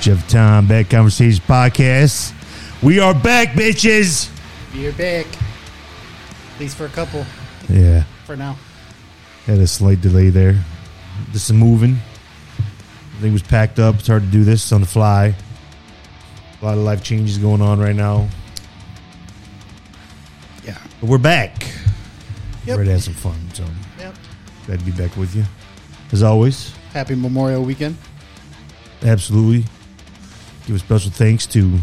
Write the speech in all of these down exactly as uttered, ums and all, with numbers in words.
Jeff Tom, Bad Conversations Podcast. We are back, bitches. You're back. At least for a couple. Yeah. For now. Had a slight delay there. This is moving. Everything was packed up. It's hard to do this on the fly. A lot of life changes going on right now. Yeah. But we're back. Yep. We're to have some fun. So yep. Glad to be back with you. As always. Happy Memorial Weekend. Absolutely. Give a special thanks to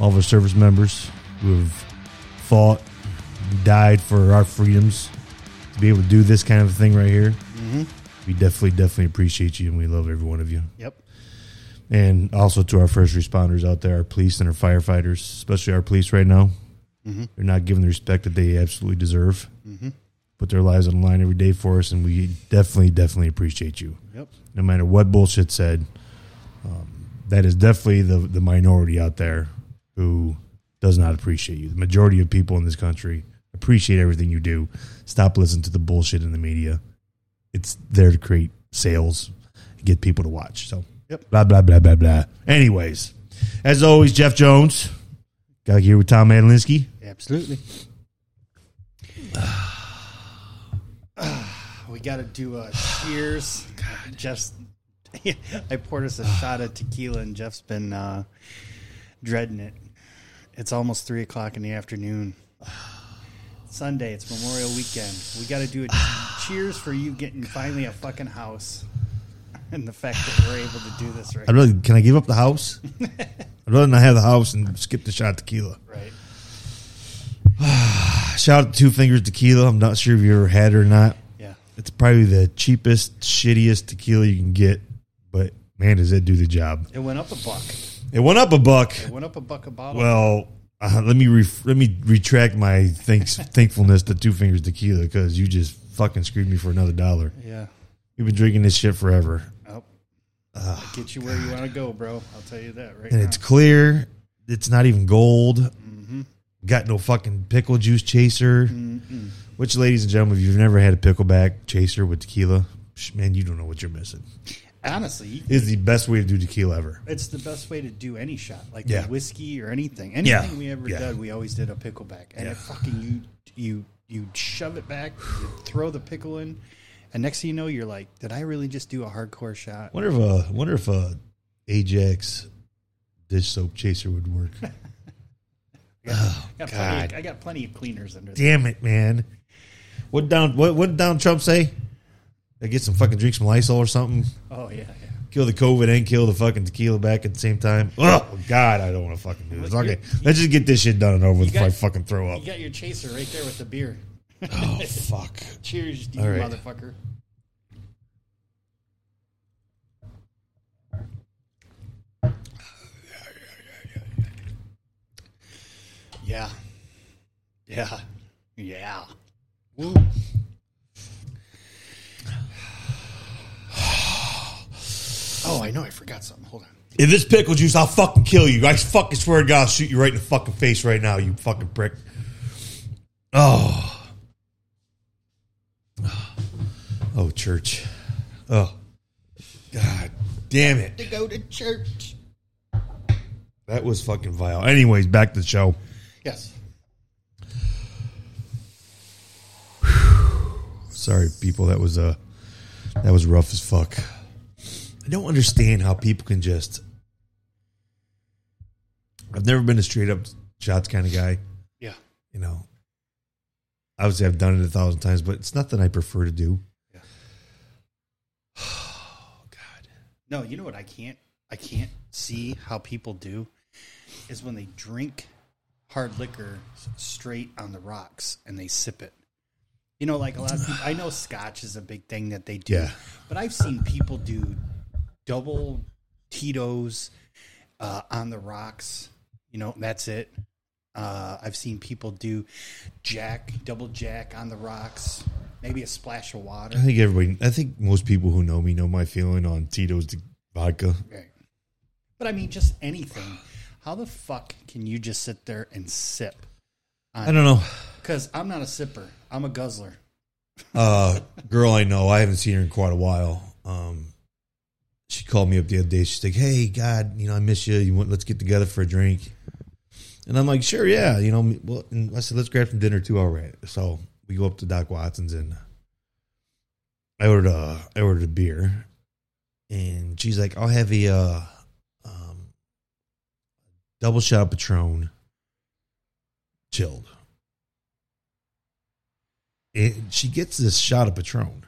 all of our service members who have fought and died for our freedoms to be able to do this kind of thing right here. Mm-hmm. We definitely, definitely appreciate you, and we love every one of you. Yep. And also to our first responders out there, our police and our firefighters, especially our police right now. Mm-hmm. They're not given the respect that they absolutely deserve. Mm-hmm. Put their lives on the line every day for us, and we definitely, definitely appreciate you. Yep. No matter what bullshit said, um, that is definitely the, the minority out there who does not appreciate you. The majority of people in this country appreciate everything you do. Stop listening to the bullshit in the media. It's there to create sales, get people to watch. So, yep. Blah, blah, blah, blah, blah. Anyways, as always, Jeff Jones. Got here with Tom Adelinski. Absolutely. We got to do a cheers. God. Jeff's, I poured us a shot of tequila, and Jeff's been uh, dreading it. It's almost three o'clock in the afternoon. Sunday, it's Memorial Weekend. We got to do a cheers for you getting finally a fucking house and the fact that we're able to do this right now. I really, can I give up the house? I'd rather not have the house and skip the shot of tequila. Right. Shout out to Two Fingers Tequila. I'm not sure if you ever had it or not. Yeah. It's probably the cheapest, shittiest tequila you can get, but man, does it do the job. It went up a buck. It went up a buck. It went up a buck a bottle. Well, uh, let me re- let me retract my thanks thankfulness to Two Fingers Tequila, because you just fucking screwed me for another dollar. Yeah. You've been drinking this shit forever. Oh. Oh, get you where God. You want to go, bro. I'll tell you that right and now. And it's clear. It's not even gold. Mm-hmm. Got no fucking pickle juice chaser. Mm-mm. Which, ladies and gentlemen, if you've never had a pickleback chaser with tequila, man, you don't know what you're missing. Honestly. It's the best way to do tequila ever. It's the best way to do any shot, like yeah. whiskey or anything. Anything yeah. we ever yeah. did, we always did a pickleback. And yeah. it fucking, you you you shove it back, you throw the pickle in, and next thing you know, you're like, did I really just do a hardcore shot? Wonder if a, wonder if a Ajax dish soap chaser would work. I got, oh, I got God. Plenty of, I got plenty of cleaners under there. Damn it, man. What down? What, what did Donald Trump say? I get some fucking drink some Lysol or something. Oh, yeah, yeah. Kill the COVID and kill the fucking tequila back at the same time. Oh, God, I don't want to fucking do this. Okay, let's just get this shit done and over with before I fucking throw up. You got your chaser right there with the beer. Oh, fuck. Cheers, you right. motherfucker. Yeah, yeah, yeah. Woo. Oh, I know, I forgot something. Hold on. If this pickle juice, I'll fucking kill you. I fucking swear to God, I'll shoot you right in the fucking face right now, you fucking prick. Oh. Oh, church. Oh. God damn it. To go to church. That was fucking vile. Anyways, back to the show. Yes. Sorry, people. That was uh, that was rough as fuck. I don't understand how people can just. I've never been a straight up shots kind of guy. Yeah. You know, obviously I've done it a thousand times, but it's nothing I prefer to do. Yeah. Oh God. No, you know what I can't. I can't see how people do is when they drink hard liquor straight on the rocks and they sip it. You know, like a lot of people, I know scotch is a big thing that they do, yeah. but I've seen people do double Tito's uh, on the rocks. You know, that's it. Uh, I've seen people do Jack, double Jack on the rocks, maybe a splash of water. I think everybody, I think most people who know me know my feeling on Tito's Vodka. Right. But I mean, just anything. How the fuck can you just sit there and sip? I don't know. Because I'm not a sipper. I'm a guzzler. uh, girl I know, I haven't seen her in quite a while. Um, she called me up the other day. She's like, hey, God, you know, I miss you. You want, let's get together for a drink. And I'm like, sure, yeah. You know, well, and I said, let's grab some dinner too. All right. So we go up to Doc Watson's and I ordered a, I ordered a beer. And she's like, I'll have a uh, um, double shot Patron chilled. And she gets this shot of Patron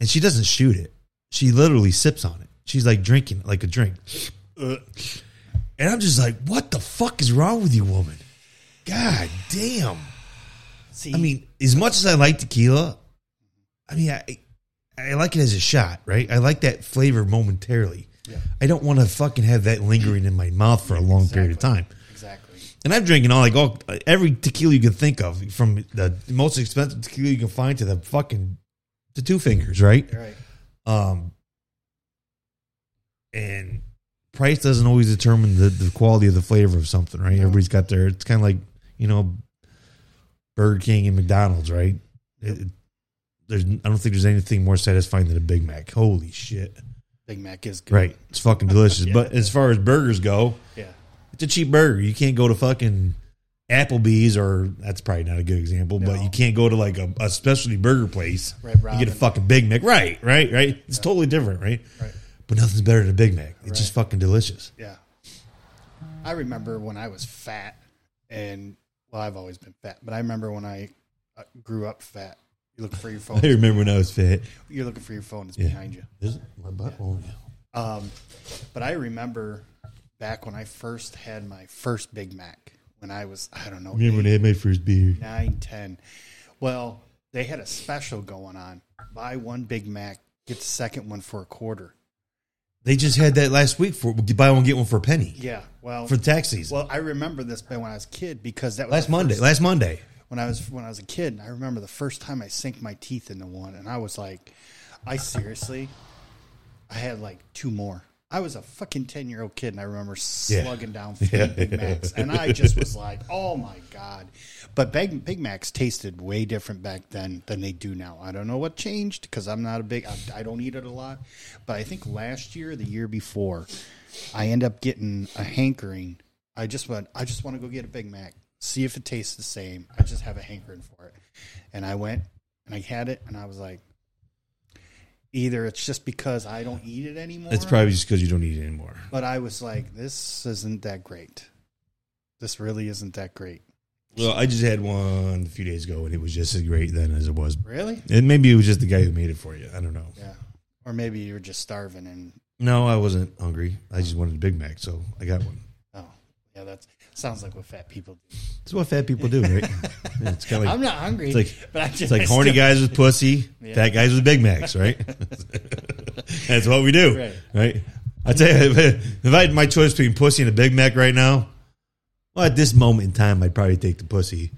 and she doesn't shoot it. She literally sips on it. She's like drinking it like a drink. And I'm just like, what the fuck is wrong with you, woman? God damn. See, I mean, as much as I like tequila, I mean, I I like it as a shot, right? I like that flavor momentarily. Yeah. I don't want to fucking have that lingering in my mouth for a long exactly. period of time. Exactly. And I'm drinking all like all every tequila you can think of, from the most expensive tequila you can find to the fucking the Two Fingers, right? Right. Um, and price doesn't always determine the, the quality of the flavor of something, right? No. Everybody's got their, it's kind of like, you know, Burger King and McDonald's, right? It, it, there's, I don't think there's anything more satisfying than a Big Mac. Holy shit. Big Mac is good. Right. It's fucking delicious. yeah. But as far as burgers go, yeah, it's a cheap burger. You can't go to fucking Applebee's, or that's probably not a good example, no. but you can't go to like a, a specialty burger place. Red Robin. You get a fucking Big Mac. Right, right, right. It's yeah. totally different, right? Right. But nothing's better than a Big Mac. It's right. just fucking delicious. Yeah. I remember when I was fat, and, well, I've always been fat, but I remember when I grew up fat. You look for your phone. I remember when I was fat. You're looking for your phone. It's yeah. behind you. Is it? My butt? Yeah. Oh, yeah. Um, but I remember back when I first had my first Big Mac. When I was, I don't know. Remember eight, when I had my first beer? Nine, ten. Well, they had a special going on. Buy one Big Mac, get the second one for a quarter. They just had that last week for buy one get one for a penny. Yeah, well, for the tax season. Well, I remember this when I was a kid because that was last Monday. Last Monday, when I was when I was a kid, I remember the first time I sank my teeth into one, and I was like, I seriously, I had like two more. I was a fucking ten-year-old kid, and I remember slugging yeah. down three yeah. Big Macs. And I just was like, oh, my God. But Big, Big Macs tasted way different back then than they do now. I don't know what changed because I'm not a big – I don't eat it a lot. But I think last year, the year before, I end up getting a hankering. I just went, I just want to go get a Big Mac, see if it tastes the same. I just have a hankering for it. And I went, and I had it, and I was like, either it's just because I don't eat it anymore. It's probably just because you don't eat it anymore. But I was like, this isn't that great. This really isn't that great. Well, I just had one a few days ago, and it was just as great then as it was. Really? And maybe it was just the guy who made it for you. I don't know. Yeah. Or maybe you were just starving. and. No, I wasn't hungry. I just wanted a Big Mac, so I got one. Oh, yeah, that sounds like what fat people do. It's what fat people do, right? It's kind of like, I'm not hungry. It's like, but I just, it's like horny guys with pussy, yeah. fat guys with Big Macs, right? That's what we do, right? right? I tell you, if I had my choice between pussy and a Big Mac right now, well, at this moment in time, I'd probably take the pussy.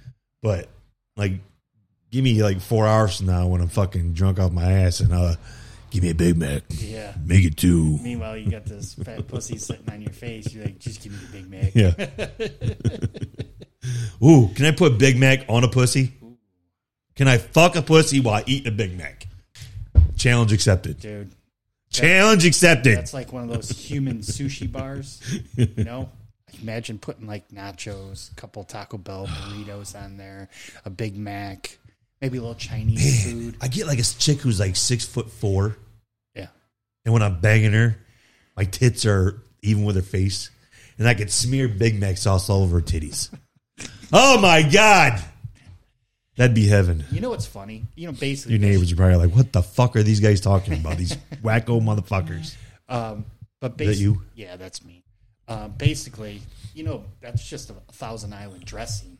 But like, give me like four hours from now when I'm fucking drunk off my ass, and uh, give me a Big Mac. Yeah, make it two. Meanwhile, you got this fat pussy sitting on your face. You're like, just give me the Big Mac. Yeah. Ooh, can I put Big Mac on a pussy? Can I fuck a pussy while eating a Big Mac? Challenge accepted. Dude. Challenge accepted. That's like one of those human sushi bars. You know? Imagine putting like nachos, a couple Taco Bell burritos on there, a Big Mac, maybe a little Chinese Man, food. I get like a chick who's like six foot four. Yeah. And when I'm banging her, my tits are even with her face. And I could smear Big Mac sauce all over her titties. Oh, my God. That'd be heaven. You know what's funny? You know, basically. Your neighbors are probably like, what the fuck are these guys talking about? These wacko motherfuckers. Um, but basically, is that you? Yeah, that's me. Uh, basically, you know, that's just a Thousand Island dressing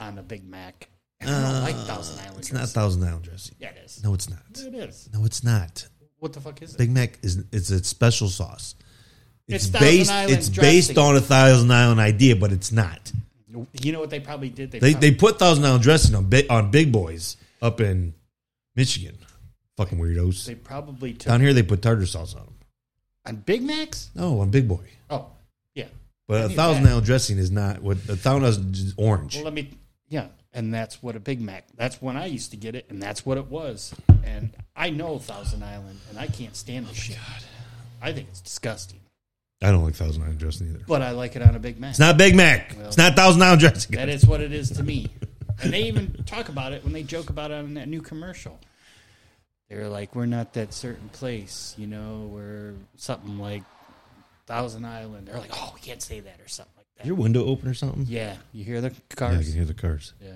on a Big Mac. And I don't uh, like Thousand Island it's dressing. It's not Thousand Island dressing. Yeah, it is. No, it's not. No, it is. No, it's not. What the fuck is it? Big Mac is it's a special sauce. It's, it's based. It's dressing. Based on a Thousand Island idea, but it's not. You know what they probably did? They they, probably, they put Thousand Island dressing on big, on big boys up in Michigan. Fucking weirdos. They probably took, down here they put tartar sauce on them. On Big Macs? No, on Big Boy. Oh, yeah. But a thousand ounce dressing is not what a thousand ounce is orange. Well, let me, yeah. And that's what a Big Mac, that's when I used to get it, and that's what it was. And I know Thousand Island, and I can't stand this oh shit. God. I think it's disgusting. I don't like Thousand Island dressing either. But I like it on a Big Mac. It's not Big Mac. Well, it's not Thousand Island dressing. That is what it is to me. And they even talk about it when they joke about it on that new commercial. They're like, we're not that certain place, you know, we're something like Thousand Island. They're like, oh, we can't say that or something like that. Is your window open or something? Yeah. You hear the cars? Yeah, I can hear the cars. Yeah.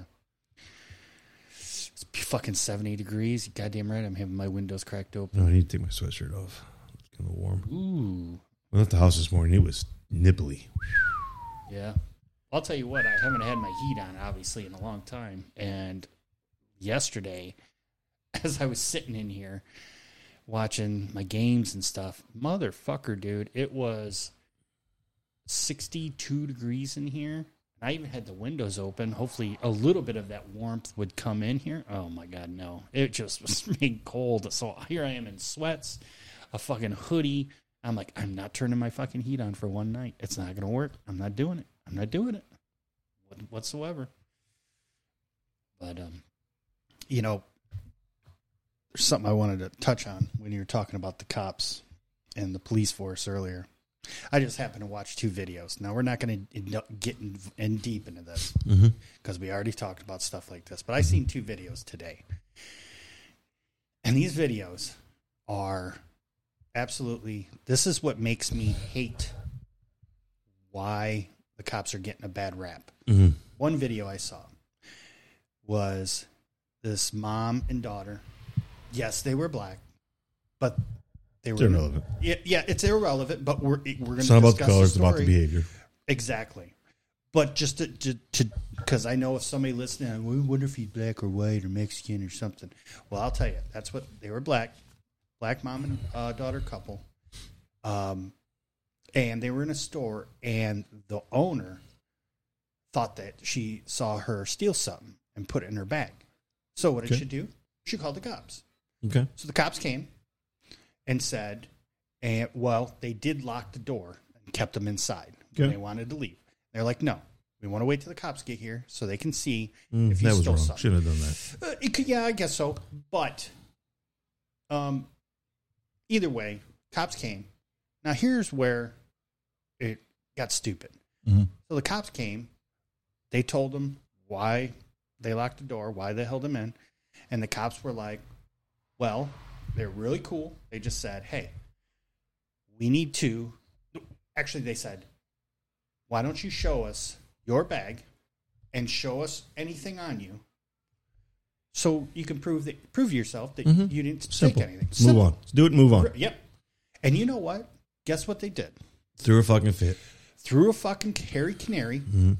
It's fucking seventy degrees. Goddamn right I'm having my windows cracked open. No, I need to take my sweatshirt off. It's kind of warm. Ooh. We left the house this morning. It was nipply. Yeah. I'll tell you what, I haven't had my heat on, obviously, in a long time. And yesterday, as I was sitting in here watching my games and stuff, motherfucker, dude, it was sixty-two degrees in here. I even had the windows open. Hopefully a little bit of that warmth would come in here. Oh, my God, no. It just was being cold. So here I am in sweats, a fucking hoodie. I'm like, I'm not turning my fucking heat on for one night. It's not going to work. I'm not doing it. I'm not doing it whatsoever. But, um, you know, there's something I wanted to touch on when you were talking about the cops and the police force earlier. I just happened to watch two videos. Now, we're not going to get in, in deep into this because mm-hmm. we already talked about stuff like this. But I seen two videos today. And these videos are absolutely, this is what makes me hate why the cops are getting a bad rap. Mm-hmm. One video I saw was this mom and daughter. Yes, they were black, but they were it's irrelevant. Yeah, yeah, it's irrelevant. But we're we're going to discuss the story. It's not about the color; it's about the behavior. Exactly. But just to because I know if somebody listening, we wonder if he's black or white or Mexican or something. Well, I'll tell you, that's what they were. Black, black mom and uh, daughter couple. Um. And they were in a store, and the owner thought that she saw her steal something and put it in her bag. So what did okay. she do? She called the cops. Okay. So the cops came and said, and well, they did lock the door and kept them inside. Okay. They wanted to leave. They're like, no, we want to wait till the cops get here so they can see mm, if you that was stole wrong. Something. Should have done that. Uh, it could, yeah, I guess so. But um, either way, cops came. Now here's where it got stupid. Mm-hmm. So the cops came. They told them why they locked the door, why they held them in. And the cops were like, well, they're really cool. They just said, hey, we need to. Actually, they said, why don't you show us your bag and show us anything on you so you can prove that, prove yourself that mm-hmm. you didn't take anything. Move Simple. on. Let's do it and move on. Yep. And you know what? Guess what they did? Threw a fucking fit. Threw a fucking hairy canary. Mm-hmm.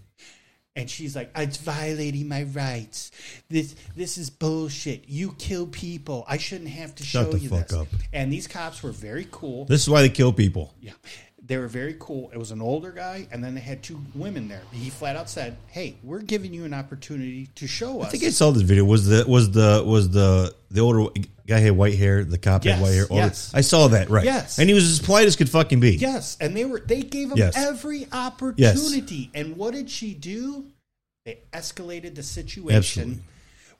And she's like, it's violating my rights. This this is bullshit. You kill people. I shouldn't have to Shut show you this. Shut the fuck up. And these cops were very cool. This is why they kill people. Yeah. They were very cool. It was an older guy, and then they had two women there. He flat out said, hey, we're giving you an opportunity to show us. I think I saw this video. Was the was the, was the, the older guy had white hair, the cop yes, had white hair. Older. Yes. I saw that, right. Yes. And he was as polite as could fucking be. Yes, and they were they gave him yes. every opportunity. Yes. And what did she do? They escalated the situation absolutely.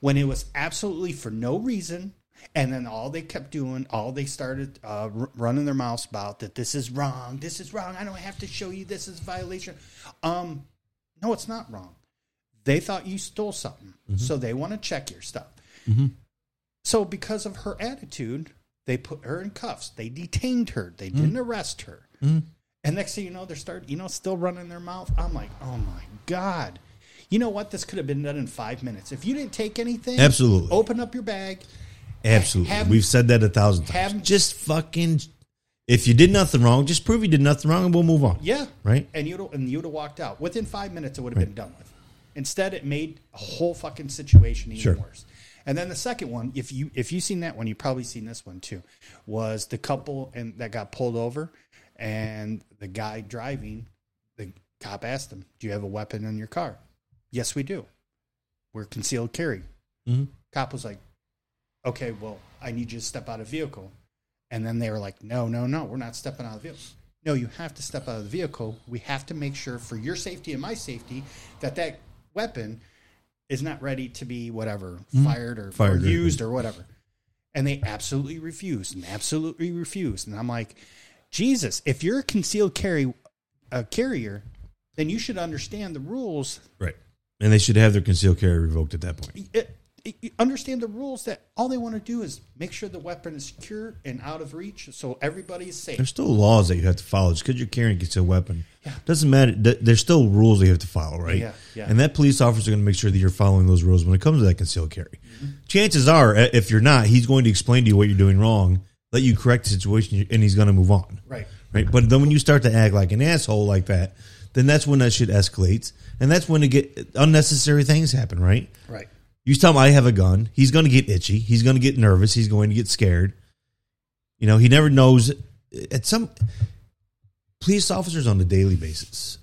When it was absolutely for no reason. And then all they kept doing, all they started uh, r- running their mouths about that this is wrong, this is wrong, I don't have to show you, this is a violation. Um, no, it's not wrong. They thought you stole something, mm-hmm. so they want to check your stuff. Mm-hmm. So because of her attitude, they put her in cuffs. They detained her. They mm-hmm. didn't arrest her. Mm-hmm. And next thing you know, they're start, you know, still running their mouth. I'm like, oh, my God. You know what? This could have been done in five minutes. If you didn't take anything, absolutely, open up your bag. Absolutely. Have, We've said that a thousand times. Have, just fucking, if you did nothing wrong, just prove you did nothing wrong and we'll move on. Yeah. Right? And you'd, and you'd have walked out. Within five minutes, it would have right. been done with. Instead, it made a whole fucking situation even sure. worse. And then the second one, if, you, if you've seen that one, you've probably seen this one too, was the couple and that got pulled over and the guy driving, the cop asked him, do you have a weapon in your car? Yes, we do. We're concealed carry. Mm-hmm. Cop was like, okay, well, I need you to step out of vehicle. And then they were like, no, no, no, we're not stepping out of the vehicle. No, you have to step out of the vehicle. We have to make sure for your safety and my safety that that weapon is not ready to be whatever, mm-hmm. fired or, or used or whatever. And they absolutely refused and absolutely refused. And I'm like, Jesus, if you're a concealed carry uh, carrier, then you should understand the rules. Right. And they should have their concealed carry revoked at that point. It, it, understand the rules that all they want to do is make sure the weapon is secure and out of reach so everybody's safe. There's still laws that you have to follow. Just because you're carrying a concealed weapon, yeah. doesn't matter. There's still rules that you have to follow, right? Yeah, yeah. And that police officer is going to make sure that you're following those rules when it comes to that concealed carry. Mm-hmm. Chances are, if you're not, he's going to explain to you what you're doing wrong, let you correct the situation, and he's going to move on. Right. Right. But then when you start to act like an asshole like that, then that's when that shit escalates, and that's when it get unnecessary things happen, right? Right. You tell him I have a gun, he's going to get itchy, he's going to get nervous, he's going to get scared. You know, he never knows. At some police officers on a daily basis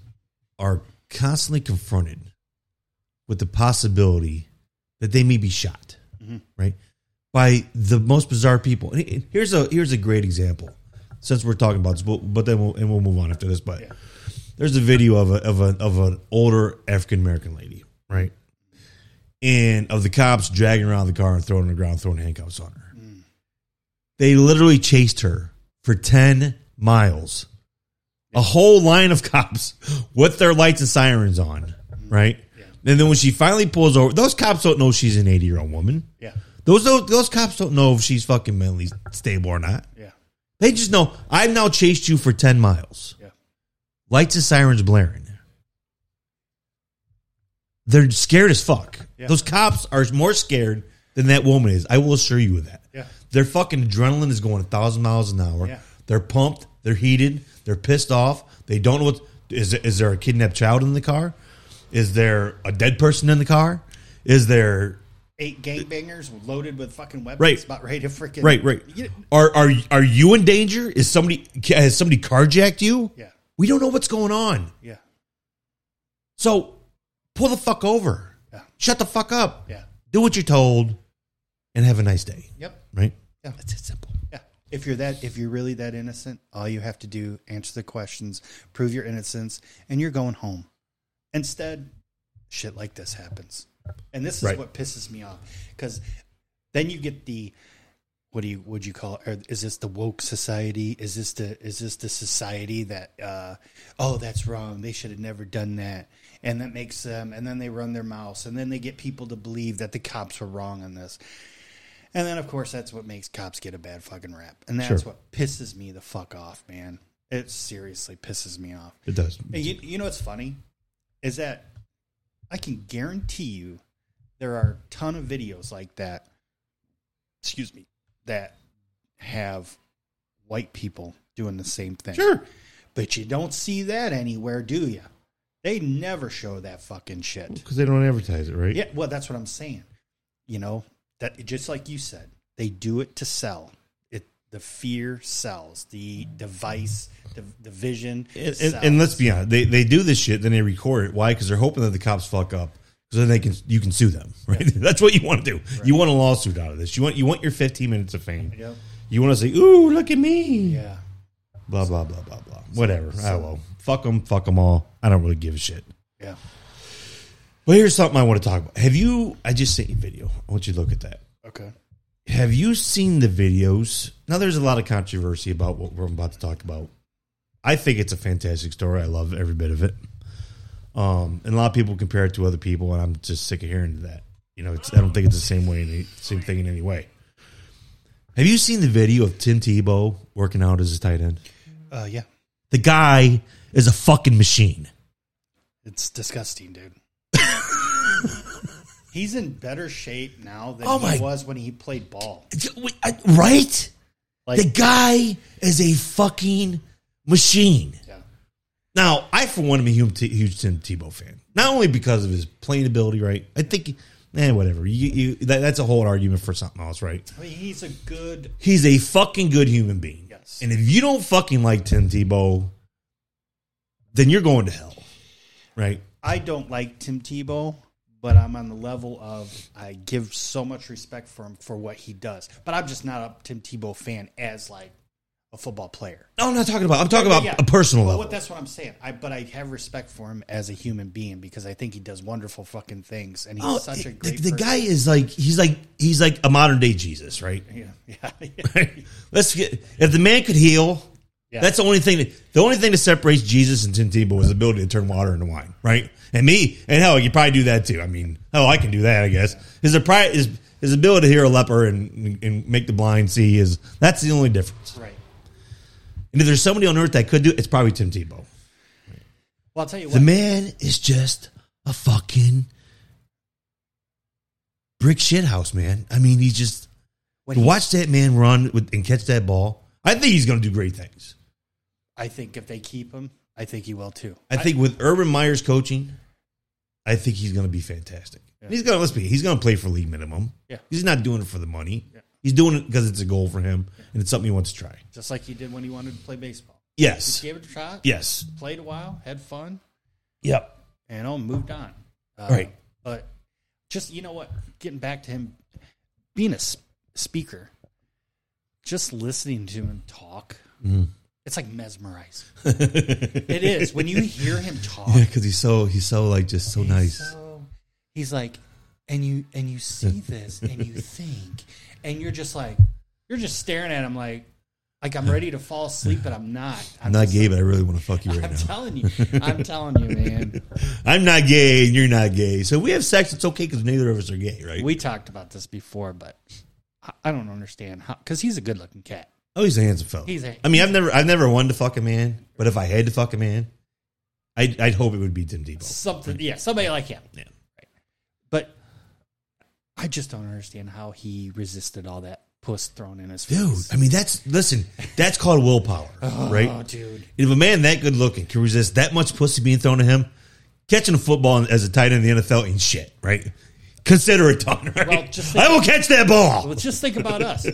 are constantly confronted with the possibility that they may be shot, mm-hmm. right? By the most bizarre people. And here's a here's a great example, since we're talking about this, but, but then we'll, and we'll move on after this, but. Yeah. There's a video of a of a of an older African American lady, right? And of the cops dragging around the car and throwing her on the ground, throwing handcuffs on her. Mm. They literally chased her for ten miles. Yeah. A whole line of cops with their lights and sirens on, right? Yeah. And then when she finally pulls over, those cops don't know she's an eighty-year-old woman. Yeah. Those, those those cops don't know if she's fucking mentally stable or not. Yeah. They just know, I've now chased you for ten miles. Yeah. Lights and sirens blaring. They're scared as fuck. Yeah. Those cops are more scared than that woman is. I will assure you of that. Yeah. Their fucking adrenaline is going a thousand miles an hour. Yeah. They're pumped. They're heated. They're pissed off. They don't know what is. Is there a kidnapped child in the car? Is there a dead person in the car? Is there eight gangbangers loaded with fucking weapons, right. about ready to freaking right, right? You, are are are you in danger? Is somebody has somebody carjacked you? Yeah. We don't know what's going on. Yeah. So pull the fuck over. Yeah. Shut the fuck up. Yeah. Do what you're told and have a nice day. Yep. Right? Yeah. That's it simple. Yeah. If you're that if you're really that innocent, all you have to do, answer the questions, prove your innocence, and you're going home. Instead, shit like this happens. And this is right. what pisses me off. Because then you get the What do you would you call it? Or is this the woke society? Is this the is this the society that uh, oh, that's wrong? They should have never done that, and that makes them. And then they run their mouths, and then they get people to believe that the cops were wrong on this. And then, of course, that's what makes cops get a bad fucking rap, and that's sure. what pisses me the fuck off, man. It seriously pisses me off. It does. And you, you know what's funny is that I can guarantee you there are a ton of videos like that. Excuse me. That have white people doing the same thing. Sure. But you don't see that anywhere, do you? They never show that fucking shit. Because they don't advertise it, right? Yeah, well, that's what I'm saying. You know, that just like you said, they do it to sell. It. The fear sells. The device, the, the vision and, and, and let's be honest, they, they do this shit, then they record it. Why? Because they're hoping that the cops fuck up. So then they can you can sue them, right? Yeah. That's what you want to do. Right. You want a lawsuit out of this. You want you want your fifteen minutes of fame. Yep. You want to say, "Ooh, look at me!" Yeah. Blah so, blah blah blah blah. So, Whatever. So. I will fuck them. Fuck them all. I don't really give a shit. Yeah. Well, here's something I want to talk about. Have you? I just sent you a video. I want you to look at that. Okay. Have you seen the videos? Now, there's a lot of controversy about what we're about to talk about. I think it's a fantastic story. I love every bit of it. Um, and a lot of people compare it to other people, and I'm just sick of hearing that. You know, it's, I don't think it's the same way, in any, same thing in any way. Have you seen the video of Tim Tebow working out as a tight end? Uh, yeah. The guy is a fucking machine. It's disgusting, dude. He's in better shape now than oh he was when he played ball. Right? Like, the guy is a fucking machine. Yeah. Now, I, for one, am a huge Tim Tebow fan. Not only because of his playing ability, right? I think, eh, whatever. You, you, that, that's a whole argument for something else, right? I mean, he's a good... He's a fucking good human being. Yes. And if you don't fucking like Tim Tebow, then you're going to hell, right? I don't like Tim Tebow, but I'm on the level of I give so much respect for him for what he does. But I'm just not a Tim Tebow fan as, like, a football player. No, I'm not talking about. I'm talking yeah, about yeah. a personal well, level. What, that's what I'm saying. I, but I have respect for him as a human being because I think he does wonderful fucking things, and he's oh, such a great. The, the guy is like he's like he's like a modern day Jesus, right? Yeah, yeah. yeah. Right? Let's get if the man could heal. Yeah. That's the only thing. That, the only thing that separates Jesus and Tim Tebow is the ability to turn water into wine, right? And me, and hell, you probably do that too. I mean, oh, I can do that, I guess. His is his ability to hear a leper and and make the blind see is that's the only difference, right? And if there's somebody on earth that could do it, it's probably Tim Tebow. Well, I'll tell you what. The man is just a fucking brick shithouse, man. I mean, he's just... He, watch that man run with, and catch that ball. I think he's going to do great things. I think if they keep him, I think he will too. I, I think with Urban Meyer's coaching, I think he's going to be fantastic. Yeah. And he's going to, let's be, he's going to play for league minimum. Yeah. He's not doing it for the money. Yeah. He's doing it because it's a goal for him, and it's something he wants to try. Just like he did when he wanted to play baseball. Yes. He just gave it a try. Yes. Played a while, had fun. Yep. And oh, moved on. Uh, right. But just, you know what, getting back to him, being a sp- speaker, just listening to him talk, mm. it's like mesmerizing. It is. When you hear him talk. Yeah, because he's so, he's so, like, just so he's nice. So, he's like, and you and you see this, and you think... And you're just like, you're just staring at him like, like I'm ready to fall asleep, but I'm not. I'm, I'm not gay, like, but I really want to fuck you right I'm now. I'm telling you. I'm telling you, man. I'm not gay, and you're not gay. So we have sex. It's okay because neither of us are gay, right? We talked about this before, but I don't understand how. Because he's a good-looking cat. Oh, he's a handsome fella. He's a, I mean, I've never, I've never wanted to fuck a man, but if I had to fuck a man, I'd, I'd hope it would be Tim Tebow. Something, right? Yeah, somebody like him. Yeah, right. But. I just don't understand how he resisted all that puss thrown in his face. Dude, I mean, that's, listen, that's called willpower, oh, right? Oh, dude. If a man that good looking can resist that much pussy being thrown at him, catching a football as a tight end in the N F L ain't shit, right? Consider it done, right? Well, just think, I will catch that ball. Well, just think about us.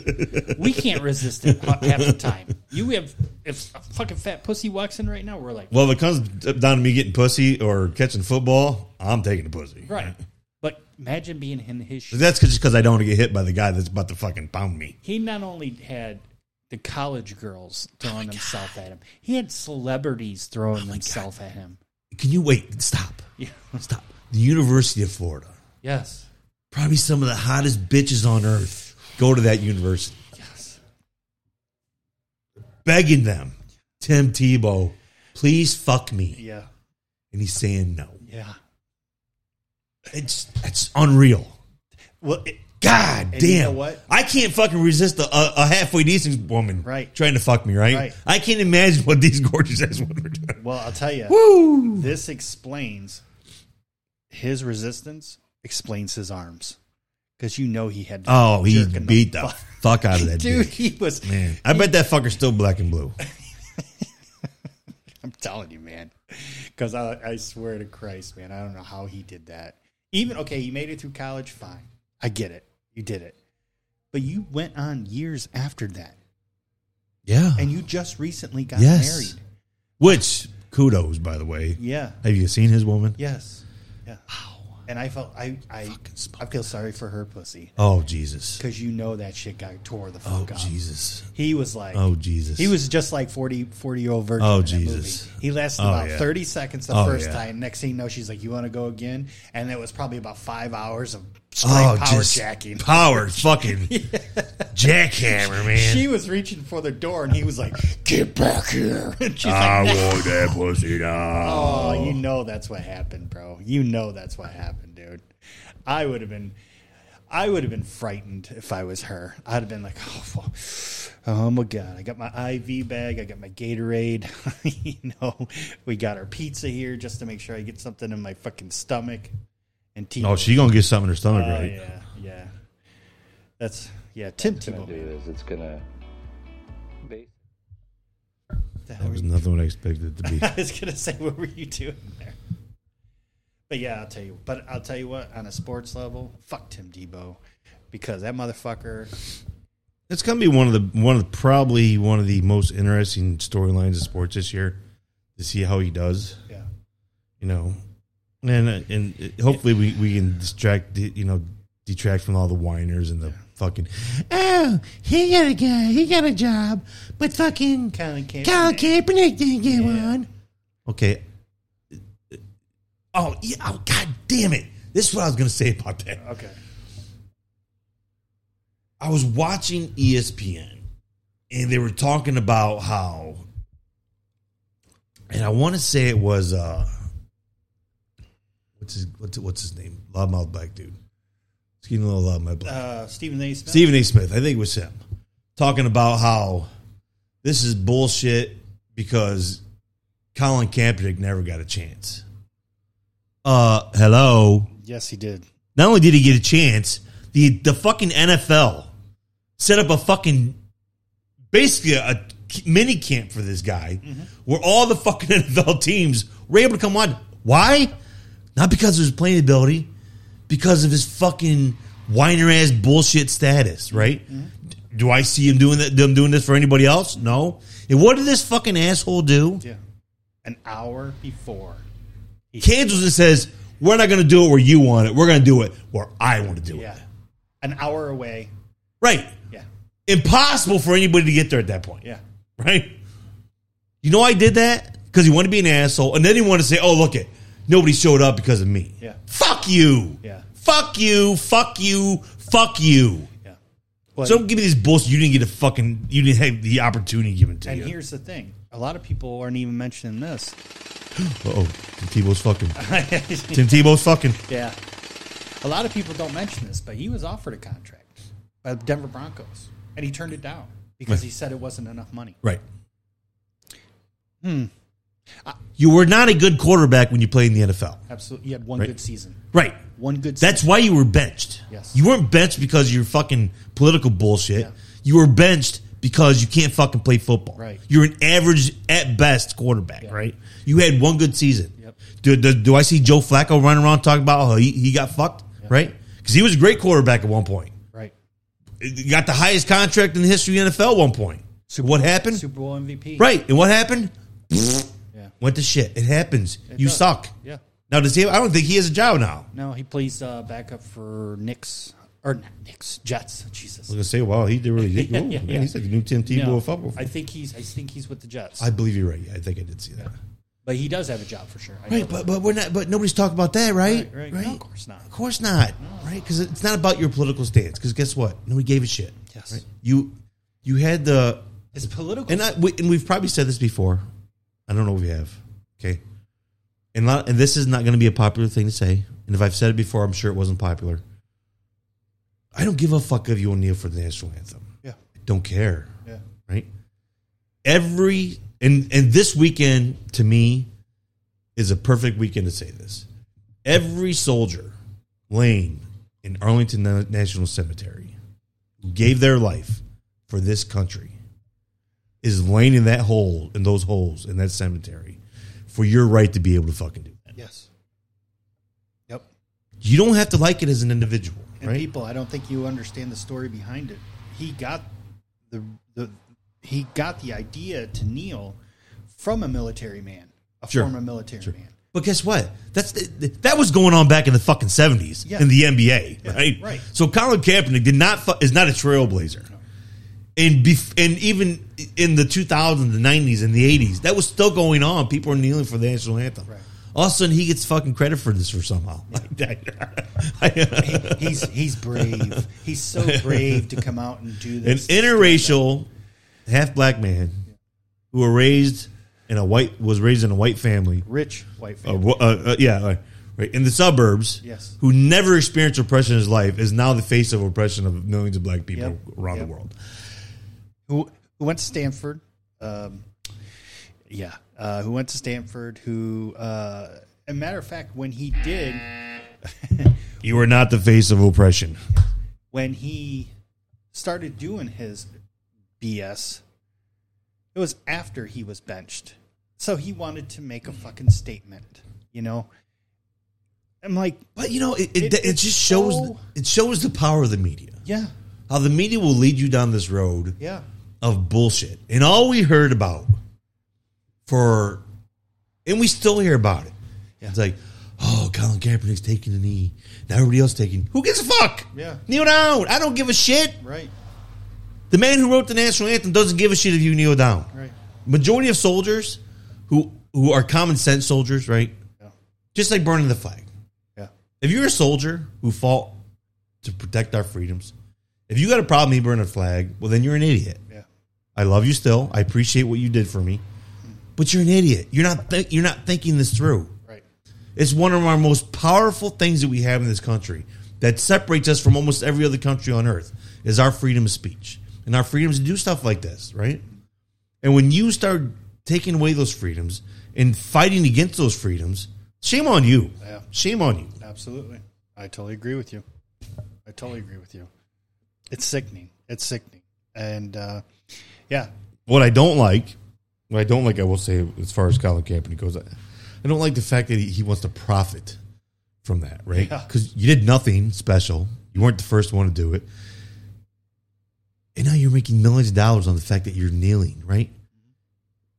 We can't resist it half the time. You have, if a fucking fat pussy walks in right now, we're like. Well, if it comes down to me getting pussy or catching football, I'm taking the pussy. Right. But imagine being in his shoes. That's just because I don't want to get hit by the guy that's about to fucking pound me. He not only had the college girls throwing oh themselves God. at him, he had celebrities throwing oh themselves God. at him. Can you wait? Stop. Yeah. Stop. The University of Florida. Yes. Probably some of the hottest bitches on earth go to that university. Yes. Begging them, Tim Tebow, please fuck me. Yeah. And he's saying no. Yeah. It's it's unreal. Well, it, God damn! You know what? I can't fucking resist a, a, a halfway decent woman right. trying to fuck me. Right? right? I can't imagine what these gorgeous ass women are doing. Well, I'll tell you. Woo! This explains his resistance. Explains his arms because you know he had. To oh, he beat the fuck. fuck out of that dude. Dick. He was man. I he, bet that fucker's still black and blue. I'm telling you, man. Because I, I swear to Christ, man, I don't know how he did that. Even, okay, you made it through college, fine. I get it. You did it. But you went on years after that. Yeah. And you just recently got yes. married. Which, kudos, by the way. Yeah. Have you seen his woman? Yes. Yeah. Wow. And I felt, I I, I feel sorry for her pussy. Oh, Jesus. Because you know that shit got tore the fuck up. Oh, Jesus. He was like. Oh, Jesus. He was just like forty-year-old virgin oh, in that Jesus. movie. He lasted oh, about yeah. thirty seconds the oh, first yeah. time. Next thing you know, she's like, you want to go again? And it was probably about five hours of straight oh, power jacking. Power fucking yeah. jackhammer, man. She was reaching for the door, and he was like, get back here. And she's I like, no. want that pussy now. Oh, you know that's what happened, bro. You know that's what happened. Dude, I would have been, I would have been frightened if I was her. I'd have been like, oh, oh my God, I got my I V bag, I got my Gatorade, you know, we got our pizza here just to make sure I get something in my fucking stomach. And Tebow. Oh, she gonna get something in her stomach, uh, right? Yeah, yeah. That's yeah. Tim Tebow. Do this. It's gonna. Be... That was nothing what I expected it to be. I was gonna say, what were you doing there? But yeah, I'll tell you. But I'll tell you what, on a sports level, fuck Tim Tebow, because that motherfucker. It's gonna be one of the one of the, probably one of the most interesting storylines in sports this year to see how he does. Yeah, you know, and and hopefully we, we can distract you know detract from all the whiners and the yeah. fucking, oh, he got a guy, he got a job, but fucking Colin Kaepernick, Colin Kaepernick didn't get yeah. one. Okay. Oh, yeah, oh, God damn it. This is what I was going to say about that. Okay. I was watching E S P N, and they were talking about how, and I want to say it was, uh, what's his, what's, what's his name? Loudmouth black dude. Excuse me, a little loudmouth black. Uh, Stephen A. Smith. Stephen A. Smith. I think it was him. Talking about how this is bullshit because Colin Kaepernick never got a chance. Uh, hello. Yes, he did. Not only did he get a chance, the the fucking N F L set up a fucking basically a mini camp for this guy, mm-hmm. where all the fucking N F L teams were able to come on. Why? Not because of his playing ability, because of his fucking whiner ass bullshit status. Right? Mm-hmm. Do I see him doing that? Them doing this for anybody else? No. And what did this fucking asshole do? Yeah. An hour before. Kansas and says, we're not going to do it where you want it. We're going to do it where I want to do yeah. it. An hour away. Right. Yeah. Impossible for anybody to get there at that point. Yeah. Right? You know why he did that? Because he wanted to be an asshole, and then he wanted to say, oh, look it, nobody showed up because of me. Yeah. Fuck you. Yeah. Fuck you. Fuck you. Fuck you. Yeah. Well, so don't give me this bullshit. You didn't get a fucking, you didn't have the opportunity given to and you. And here's the thing. A lot of people aren't even mentioning this. Uh-oh, Tim Tebow's fucking. Tim Tebow's fucking. Yeah. A lot of people don't mention this, but he was offered a contract by the Denver Broncos, and he turned it down because right. he said it wasn't enough money. Right. Hmm. I, you were not a good quarterback when you played in the N F L. Absolutely. You had one right? good season. Right. One good season. That's why you were benched. Yes. You weren't benched because of your fucking political bullshit. Yeah. You were benched because you can't fucking play football. Right. You're an average, at best, quarterback, yeah. right? You had one good season. Yep. Do, do, do I see Joe Flacco running around talking about how he, he got fucked, yep. right? Because he was a great quarterback at one point. Right. He got the highest contract in the history of the N F L at one point. So what happened? Super Bowl M V P. Right. And what happened? Yeah. Went to shit. It happens. It you does. Suck. Yeah. Now, does he? I don't think he has a job now. No, he plays uh, backup for Knicks. Or not Knicks, Jets. Jesus, I was gonna say, wow, he did really. Did. Ooh, yeah, man, yeah. He's like the new Tim Tebow no, of football. I think he's. I think he's with the Jets. I believe you're right. Yeah, I think I did see that. Yeah. But he does have a job for sure. I right, but, but we're not. But nobody's talking about that, right? Right, right. right? No, of course not. Of course not. No. Right, because it's not about your political stance. Because guess what? Nobody gave a shit. Yes, right? you you had the. It's political, and I, we, and we've probably said this before. I don't know if we have. Okay, and not, and this is not going to be a popular thing to say. And if I've said it before, I'm sure it wasn't popular. I don't give a fuck if you will kneel for the national anthem. Yeah. I don't care. Yeah. Right? Every, and, and this weekend, to me, is a perfect weekend to say this. Every soldier laying in Arlington National Cemetery who gave their life for this country is laying in that hole, in those holes, in that cemetery, for your right to be able to fucking do that. Yes. Yep. You don't have to like it as an individual. And right? people, I don't think you understand the story behind it. He got the, the he got the idea to kneel from a military man, a sure. former military sure. man. But guess what? That's the, that was going on back in the fucking seventies yeah. in the N B A, yeah. right? Right. So Colin Kaepernick did not fu- is not a trailblazer, no. and bef- and even in the two thousands, the nineties, and the eighties, that was still going on. People were kneeling for the national anthem. Right. All of a sudden, he gets fucking credit for this for somehow. Yeah. he, he's he's brave. He's so brave to come out and do this. An interracial, half-black man yeah. who were raised in a white was raised in a white family, rich white family, uh, uh, uh, yeah, right in the suburbs. Yes, who never experienced oppression in his life is now the face of oppression of millions of black people yep. around yep. the world. Who, who went to Stanford? Um, yeah. Uh, who went to Stanford, who, uh, a matter of fact, when he did... you were not the face of oppression. When he started doing his B S, it was after he was benched. So he wanted to make a fucking statement, you know? I'm like... But, you know, it, it, it, it just shows so... it shows the power of the media. Yeah. How the media will lead you down this road yeah. of bullshit. And all we heard about... For, and we still hear about it. Yeah. It's like, oh, Colin Kaepernick's taking a knee. Now everybody else taking. Who gives a fuck? Yeah. Kneel down. I don't give a shit. Right. The man who wrote the national anthem doesn't give a shit if you kneel down. Right. Majority of soldiers who who are common sense soldiers, right? Yeah. Just like burning the flag. Yeah. If you're a soldier who fought to protect our freedoms, if you got a problem me burning a flag, well, then you're an idiot. Yeah. I love you still. I appreciate what you did for me. But you're an idiot. You're not th- you're not thinking this through. Right. It's one of our most powerful things that we have in this country that separates us from almost every other country on earth is our freedom of speech and our freedoms to do stuff like this, right? And when you start taking away those freedoms and fighting against those freedoms, shame on you. Yeah. Shame on you. Absolutely. I totally agree with you. I totally agree with you. It's sickening. It's sickening. And, uh, yeah. What I don't like... What I don't like, I will say, as far as Colin Kaepernick goes, I don't like the fact that he, he wants to profit from that, right? Because yeah. you did nothing special. You weren't the first one to do it. And now you're making millions of dollars on the fact that you're kneeling, right?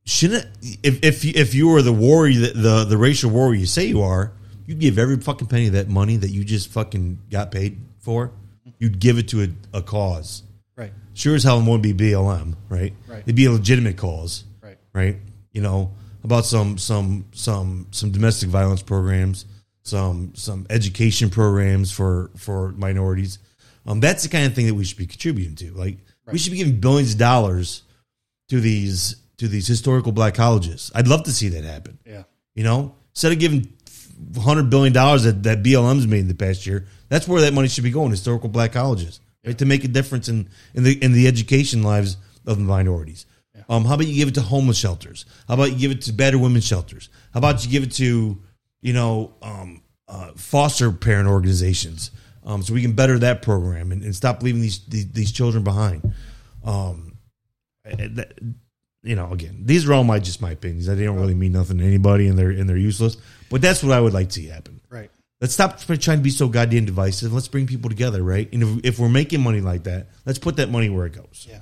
Shouldn't if if you, if you were the warrior, the, the, the racial warrior you say you are, you'd give every fucking penny of that money that you just fucking got paid for, you'd give it to a, a cause. Right. Sure as hell it wouldn't be B L M, right? Right. It'd be a legitimate cause. Right, you know, about some some some some domestic violence programs, some some education programs for for minorities. Um, that's the kind of thing that we should be contributing to. Like right. we should be giving billions of dollars to these to these historical black colleges. I'd love to see that happen. Yeah, you know, instead of giving one hundred billion dollars that, that B L M's made in the past year, that's where that money should be going. Historical black colleges, right, yeah. to make a difference in in the in the education lives of the minorities. Um, how about you give it to homeless shelters? How about you give it to battered women's shelters? How about you give it to, you know, um, uh, foster parent organizations, um, so we can better that program and, and stop leaving these these, these children behind. Um, that, you know, again, these are all my just my opinions. They don't really mean nothing to anybody, and they're and they're useless. But that's what I would like to see happen. Right. Let's stop trying to be so goddamn divisive. Let's bring people together, right? And if, if we're making money like that, let's put that money where it goes. Yeah.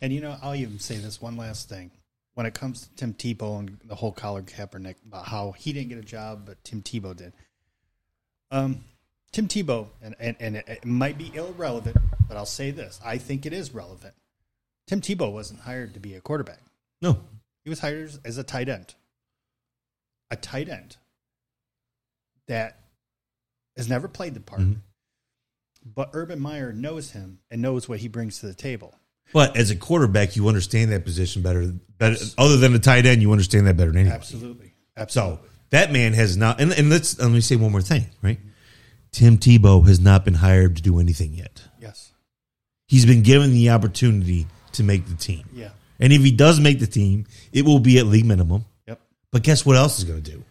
And, you know, I'll even say this one last thing. When it comes to Tim Tebow and the whole Colin Kaepernick, about how he didn't get a job, but Tim Tebow did. Um, Tim Tebow, and, and, and it might be irrelevant, but I'll say this. I think it is relevant. Tim Tebow wasn't hired to be a quarterback. No. He was hired as a tight end. A tight end that has never played the part. Mm-hmm. But Urban Meyer knows him and knows what he brings to the table. But as a quarterback, you understand that position better. better other than a tight end, you understand that better than anybody. Absolutely. Absolutely. So that man has not, and, and let's let me say one more thing, right? Tim Tebow has not been hired to do anything yet. Yes. He's been given the opportunity to make the team. Yeah. And if he does make the team, it will be at league minimum. Yep. But guess what else he's going to do?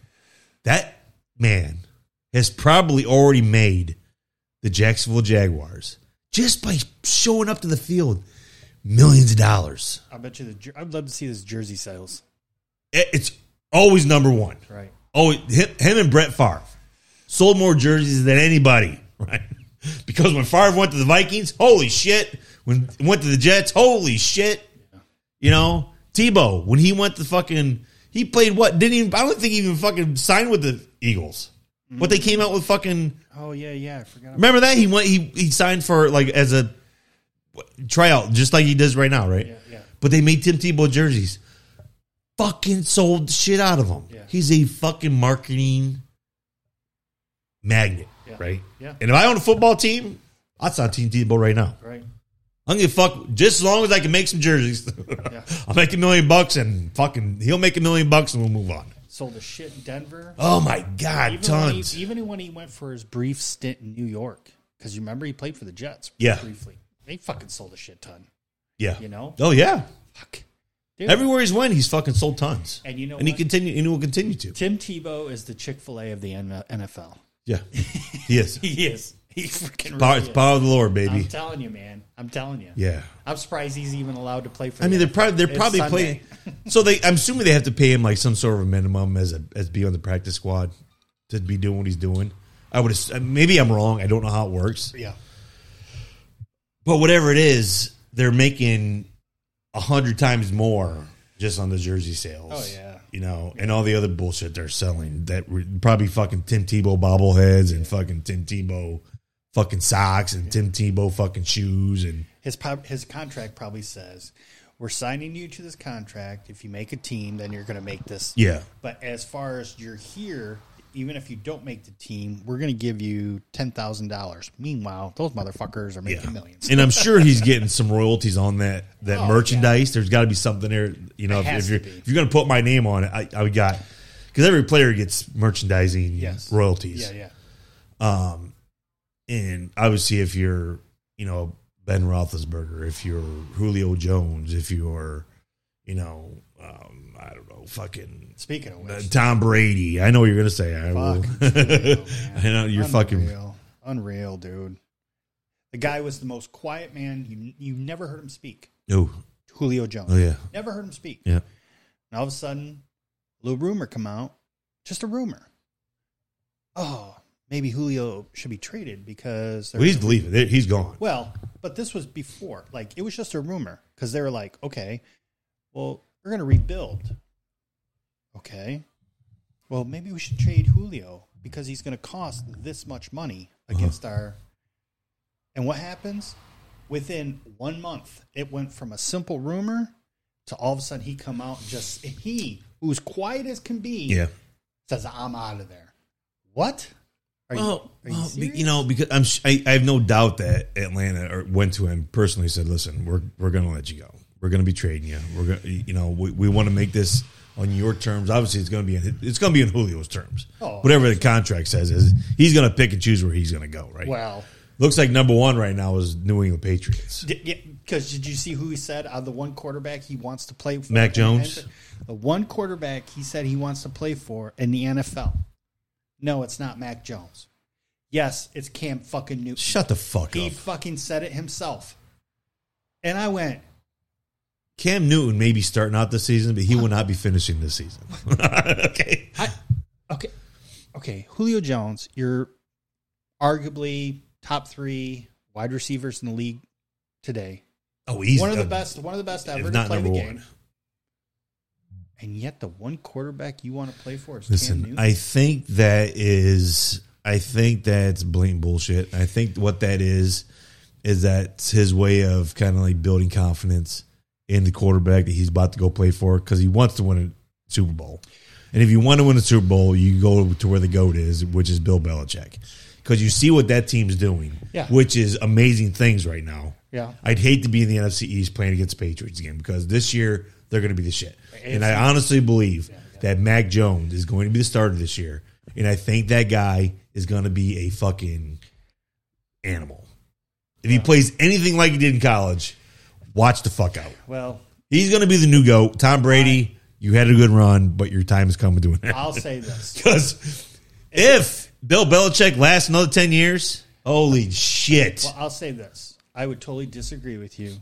That man has probably already made the Jacksonville Jaguars just by showing up to the field. Millions of dollars. I bet you. The, I'd love to see this jersey sales. It's always number one, right? Oh, him, him and Brett Favre sold more jerseys than anybody, right? Because when Favre went to the Vikings, holy shit! When he went to the Jets, holy shit! Yeah. You know, Tebow when he went to fucking, he played what? Didn't even? I don't think he even fucking signed with the Eagles. Mm-hmm. But they came out with fucking. Oh yeah, yeah. I forgot. Remember that he went. He he signed for like as a. Tryout, just like he does right now, right? Yeah, yeah. But they made Tim Tebow jerseys. Fucking sold the shit out of him. Yeah. He's a fucking marketing magnet, yeah. right? Yeah. And if I own a football team, I'd sign Tim Tebow right now. Right. I'm going to fuck, just as long as I can make some jerseys. yeah. I'll make a million bucks and fucking, he'll make a million bucks and we'll move on. Sold the shit in Denver. Oh, my God, even tons. When he, even when he went for his brief stint in New York, because you remember he played for the Jets yeah. briefly. They fucking sold a shit ton. Yeah. You know? Oh, yeah. Fuck. Dude. Everywhere he's went, he's fucking sold tons. And you know and what? He continue, and he will continue to. Tim Tebow is the Chick-fil-A of the N F L. Yeah. He is. he is. He freaking power, really It's power of the Lord, baby. I'm telling you, man. I'm telling you. Yeah. I'm surprised he's even allowed to play for I mean, they're, pro- they're probably playing. So they, I'm assuming they have to pay him like some sort of a minimum as a as be on the practice squad to be doing what he's doing. I would. Maybe I'm wrong. I don't know how it works. Yeah. But whatever it is, they're making a hundred times more just on the jersey sales. Oh, yeah. You know, yeah. and all the other bullshit they're selling. That re- Probably fucking Tim Tebow bobbleheads yeah. and fucking Tim Tebow fucking socks and yeah. Tim Tebow fucking shoes. And his his contract probably says, we're signing you to this contract. If you make a team, then you're going to make this. Yeah. But as far as you're here, even if you don't make the team, we're going to give you ten thousand dollars. Meanwhile, those motherfuckers are making yeah. millions. And I'm sure he's getting some royalties on that that oh, merchandise. Yeah. There's got to be something there. You know, if, if you're if you're going to put my name on it, I, I would got because every player gets merchandising yes. royalties. Yeah, yeah. Um, and obviously, if you're you know Ben Roethlisberger, if you're Julio Jones, if you're you know. Um, I don't know, fucking... Speaking of which... Tom Brady. I know what you're going to say. I will. Unreal, I know, you're unreal, fucking... Unreal, dude. The guy was the most quiet man. You you never heard him speak. No. Julio Jones. Oh, yeah. Never heard him speak. Yeah. And all of a sudden, a little rumor come out. Just a rumor. Oh, maybe Julio should be traded because... Well, he's leaving. He's gone. Well, but this was before. Like, it was just a rumor because they were like, okay, well... We're going to rebuild. Okay. Well, maybe we should trade Julio because he's going to cost this much money against uh-huh. our... And what happens? Within one month, it went from a simple rumor to all of a sudden he come out and just... He, who's quiet as can be, yeah. says, I'm out of there. What? Are well, you, are well, you, you know, because I'm, I, I have no doubt that Atlanta went to him personally and said, listen, we're we're going to let you go. We're going to be trading you. We're going, you know, we, we want to make this on your terms. Obviously, it's going to be in, it's going to be in Julio's terms. Oh, whatever the contract says is he's going to pick and choose where he's going to go. Right? Wow. Looks like number one right now is New England Patriots. Because yeah, did you see who he said out of the one quarterback he wants to play for? Mac Jones. The one quarterback he said he wants to play for in the N F L. No, it's not Mac Jones. Yes, it's Cam fucking Newton. Shut the fuck he up. He fucking said it himself. And I went. Cam Newton may be starting out this season, but he will not be finishing this season. okay. I, okay. Okay. Julio Jones, you're arguably top three wide receivers in the league today. Oh, easy. One of the best, one of the best ever to play the game. One. And yet the one quarterback you want to play for is Listen, Cam Newton. I think that is I think that's blatant bullshit. I think what that is is that's his way of kind of like building confidence in the quarterback that he's about to go play for because he wants to win a Super Bowl. And if you want to win a Super Bowl, you go to where the GOAT is, which is Bill Belichick. Because you see what that team's doing, yeah. which is amazing things right now. Yeah, I'd hate to be in the N F C East playing against the Patriots again because this year they're going to be the shit. And I honestly believe yeah, yeah. that Mac Jones is going to be the starter this year. And I think that guy is going to be a fucking animal. If he yeah. plays anything like he did in college... Watch the fuck out. Well, he's going to be the new GOAT. Tom Brady, I, you had a good run, but your time is coming to an end. I'll say this. Because if Bill Belichick lasts another ten years, holy shit. Well, I'll say this. I would totally disagree with you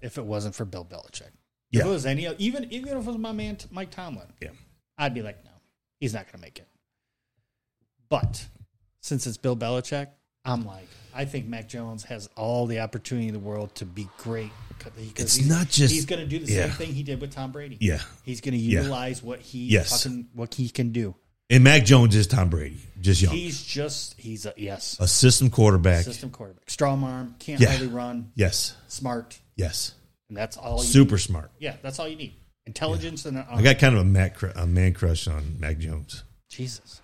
if it wasn't for Bill Belichick. Yeah. If it was any other, even, even if it was my man Mike Tomlin, yeah. I'd be like, no, he's not going to make it. But since it's Bill Belichick, I'm like, I think Mac Jones has all the opportunity in the world to be great. It's he's, not just he's going to do the yeah. same thing he did with Tom Brady. Yeah, he's going to utilize yeah. what he yes. fucking, what he can do. And Mac Jones is Tom Brady, just young. He's just he's a, yes a system quarterback, system quarterback, strong arm, can't yeah. hardly run. Yes, smart. Yes, and that's all. You Super need. smart. Yeah, that's all you need. Intelligence yeah. and an arm. I got kind of a, Mac, a man crush on Mac Jones. Jesus.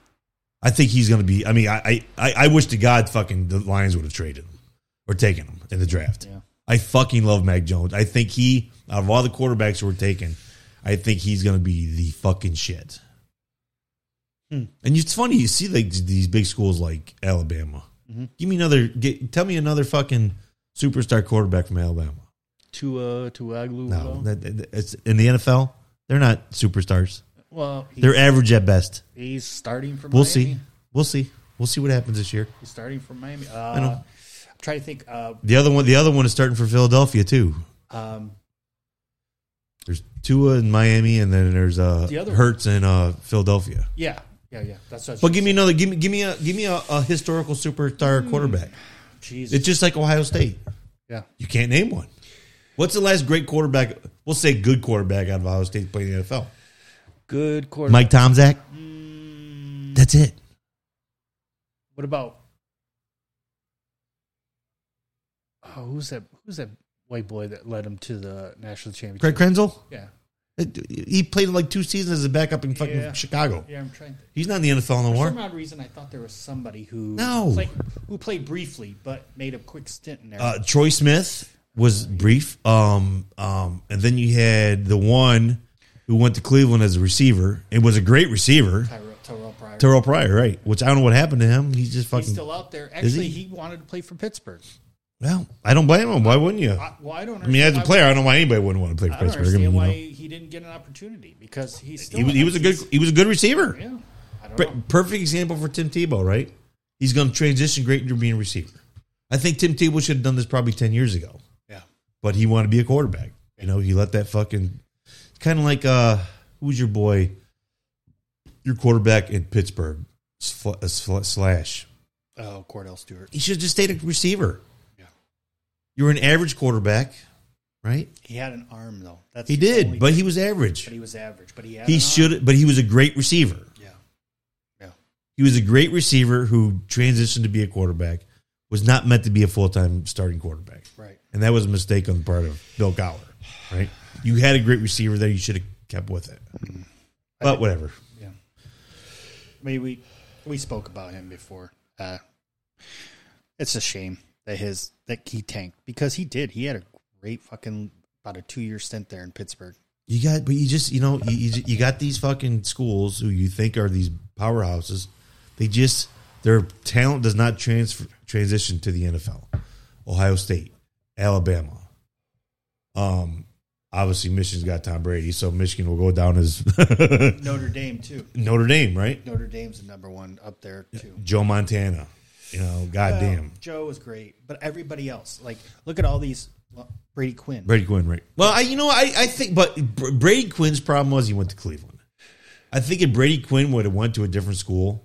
I think he's going to be. I mean, I, I I wish to God fucking the Lions would have traded him or taken him in the draft. Yeah. I fucking love Mac Jones. I think he, out of all the quarterbacks who were taken, I think he's going to be the fucking shit. Hmm. And it's funny you see like these big schools like Alabama. Mm-hmm. Give me another. Get, tell me another fucking superstar quarterback from Alabama. Tua Tagovailoa. No, that, that, it's in the N F L. They're not superstars. Well, they're average at best. He's starting from. We'll Miami. see. We'll see. We'll see what happens this year. He's starting from Miami. Uh, I know. I'm trying to think. Uh, the other one. The other one is starting for Philadelphia too. Um, there's Tua in Miami, and then there's uh the other Hurts one. in uh, Philadelphia. Yeah, yeah, yeah. That's. What but give me another. Give me. Give me a. Give me a, a historical superstar mm, quarterback. Jesus. It's just like Ohio State. Yeah, you can't name one. What's the last great quarterback? We'll say good quarterback out of Ohio State playing the N F L. Good quarterback. Mike Tomczak? Mm. That's it. What about? Oh, who's that? Who's that white boy that led him to the national championship? Craig Krenzel? Yeah. He played like two seasons as a backup in fucking yeah. Chicago. Yeah, I'm trying to. He's not in the N F L no more. For some odd reason, I thought there was somebody who no. played, who played briefly but made a quick stint in there. Uh, Troy Smith was brief, um, um, and then you had the one who went to Cleveland as a receiver. It was a great receiver, Tyrell, Terrell Pryor. Terrell Pryor, right? Which I don't know what happened to him. He's just fucking. He's still out there. Actually, he? he wanted to play for Pittsburgh. Well, I don't blame him. Why wouldn't you? I, well, I don't. I mean, as a player, I don't know why anybody wouldn't want to play for Pittsburgh. I don't understand I mean, why you know. he didn't get an opportunity because he's still he was, he was a good he was a good receiver. Yeah, I don't per- know. Perfect example for Tim Tebow, right? He's going to transition great into being a receiver. I think Tim Tebow should have done this probably ten years ago. Yeah, but he wanted to be a quarterback. Yeah. You know, he let that fucking. It's kind of like uh, who's your boy? Your quarterback in Pittsburgh sl- sl- slash. Oh, Cordell Stewart. He should have just stayed a receiver. You were an average quarterback, right? He had an arm, though. That's he did, but thing. he was average. But he was average. But he had he should. But he was a great receiver. Yeah, yeah. He was a great receiver who transitioned to be a quarterback. Was not meant to be a full time starting quarterback. Right. And that was a mistake on the part of Bill Cowher. Right. You had a great receiver there. You should have kept with it. Mm-hmm. But think, whatever. Yeah. I mean, we we spoke about him before. Uh, it's a shame. That his that he tanked because he did. He had a great fucking about a two year stint there in Pittsburgh. You got, but you just you know you you, you got these fucking schools who you think are these powerhouses. They just their talent does not transfer transition to the N F L. Ohio State, Alabama, um, obviously Michigan's got Tom Brady, so Michigan will go down as Notre Dame too. Notre Dame, right? Notre Dame's the number one up there too. Joe Montana. You know, goddamn. Well, Joe was great, but everybody else, like, look at all these well, Brady Quinn. Brady Quinn, right? Well, I, you know, I, I think, but Brady Quinn's problem was he went to Cleveland. I think if Brady Quinn would have went to a different school,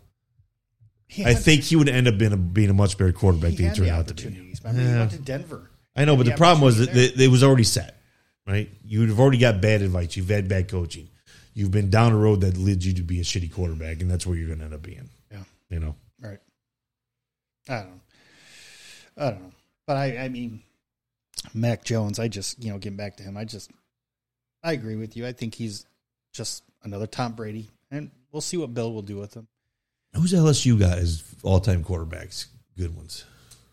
had, I think he would end up being a, being a much better quarterback than he turned out to be. Remember, yeah. He went to Denver. I know, but the, the problem was that it was already set, right? You'd have already got bad advice. You've had bad coaching. You've been down a road that led you to be a shitty quarterback, and that's where you're going to end up being. Yeah, you know, right. I don't know. I don't know. But I, I mean, Mac Jones, I just, you know, getting back to him, I just, I agree with you. I think he's just another Tom Brady, and we'll see what Bill will do with him. Who's L S U got as all-time quarterbacks? Good ones.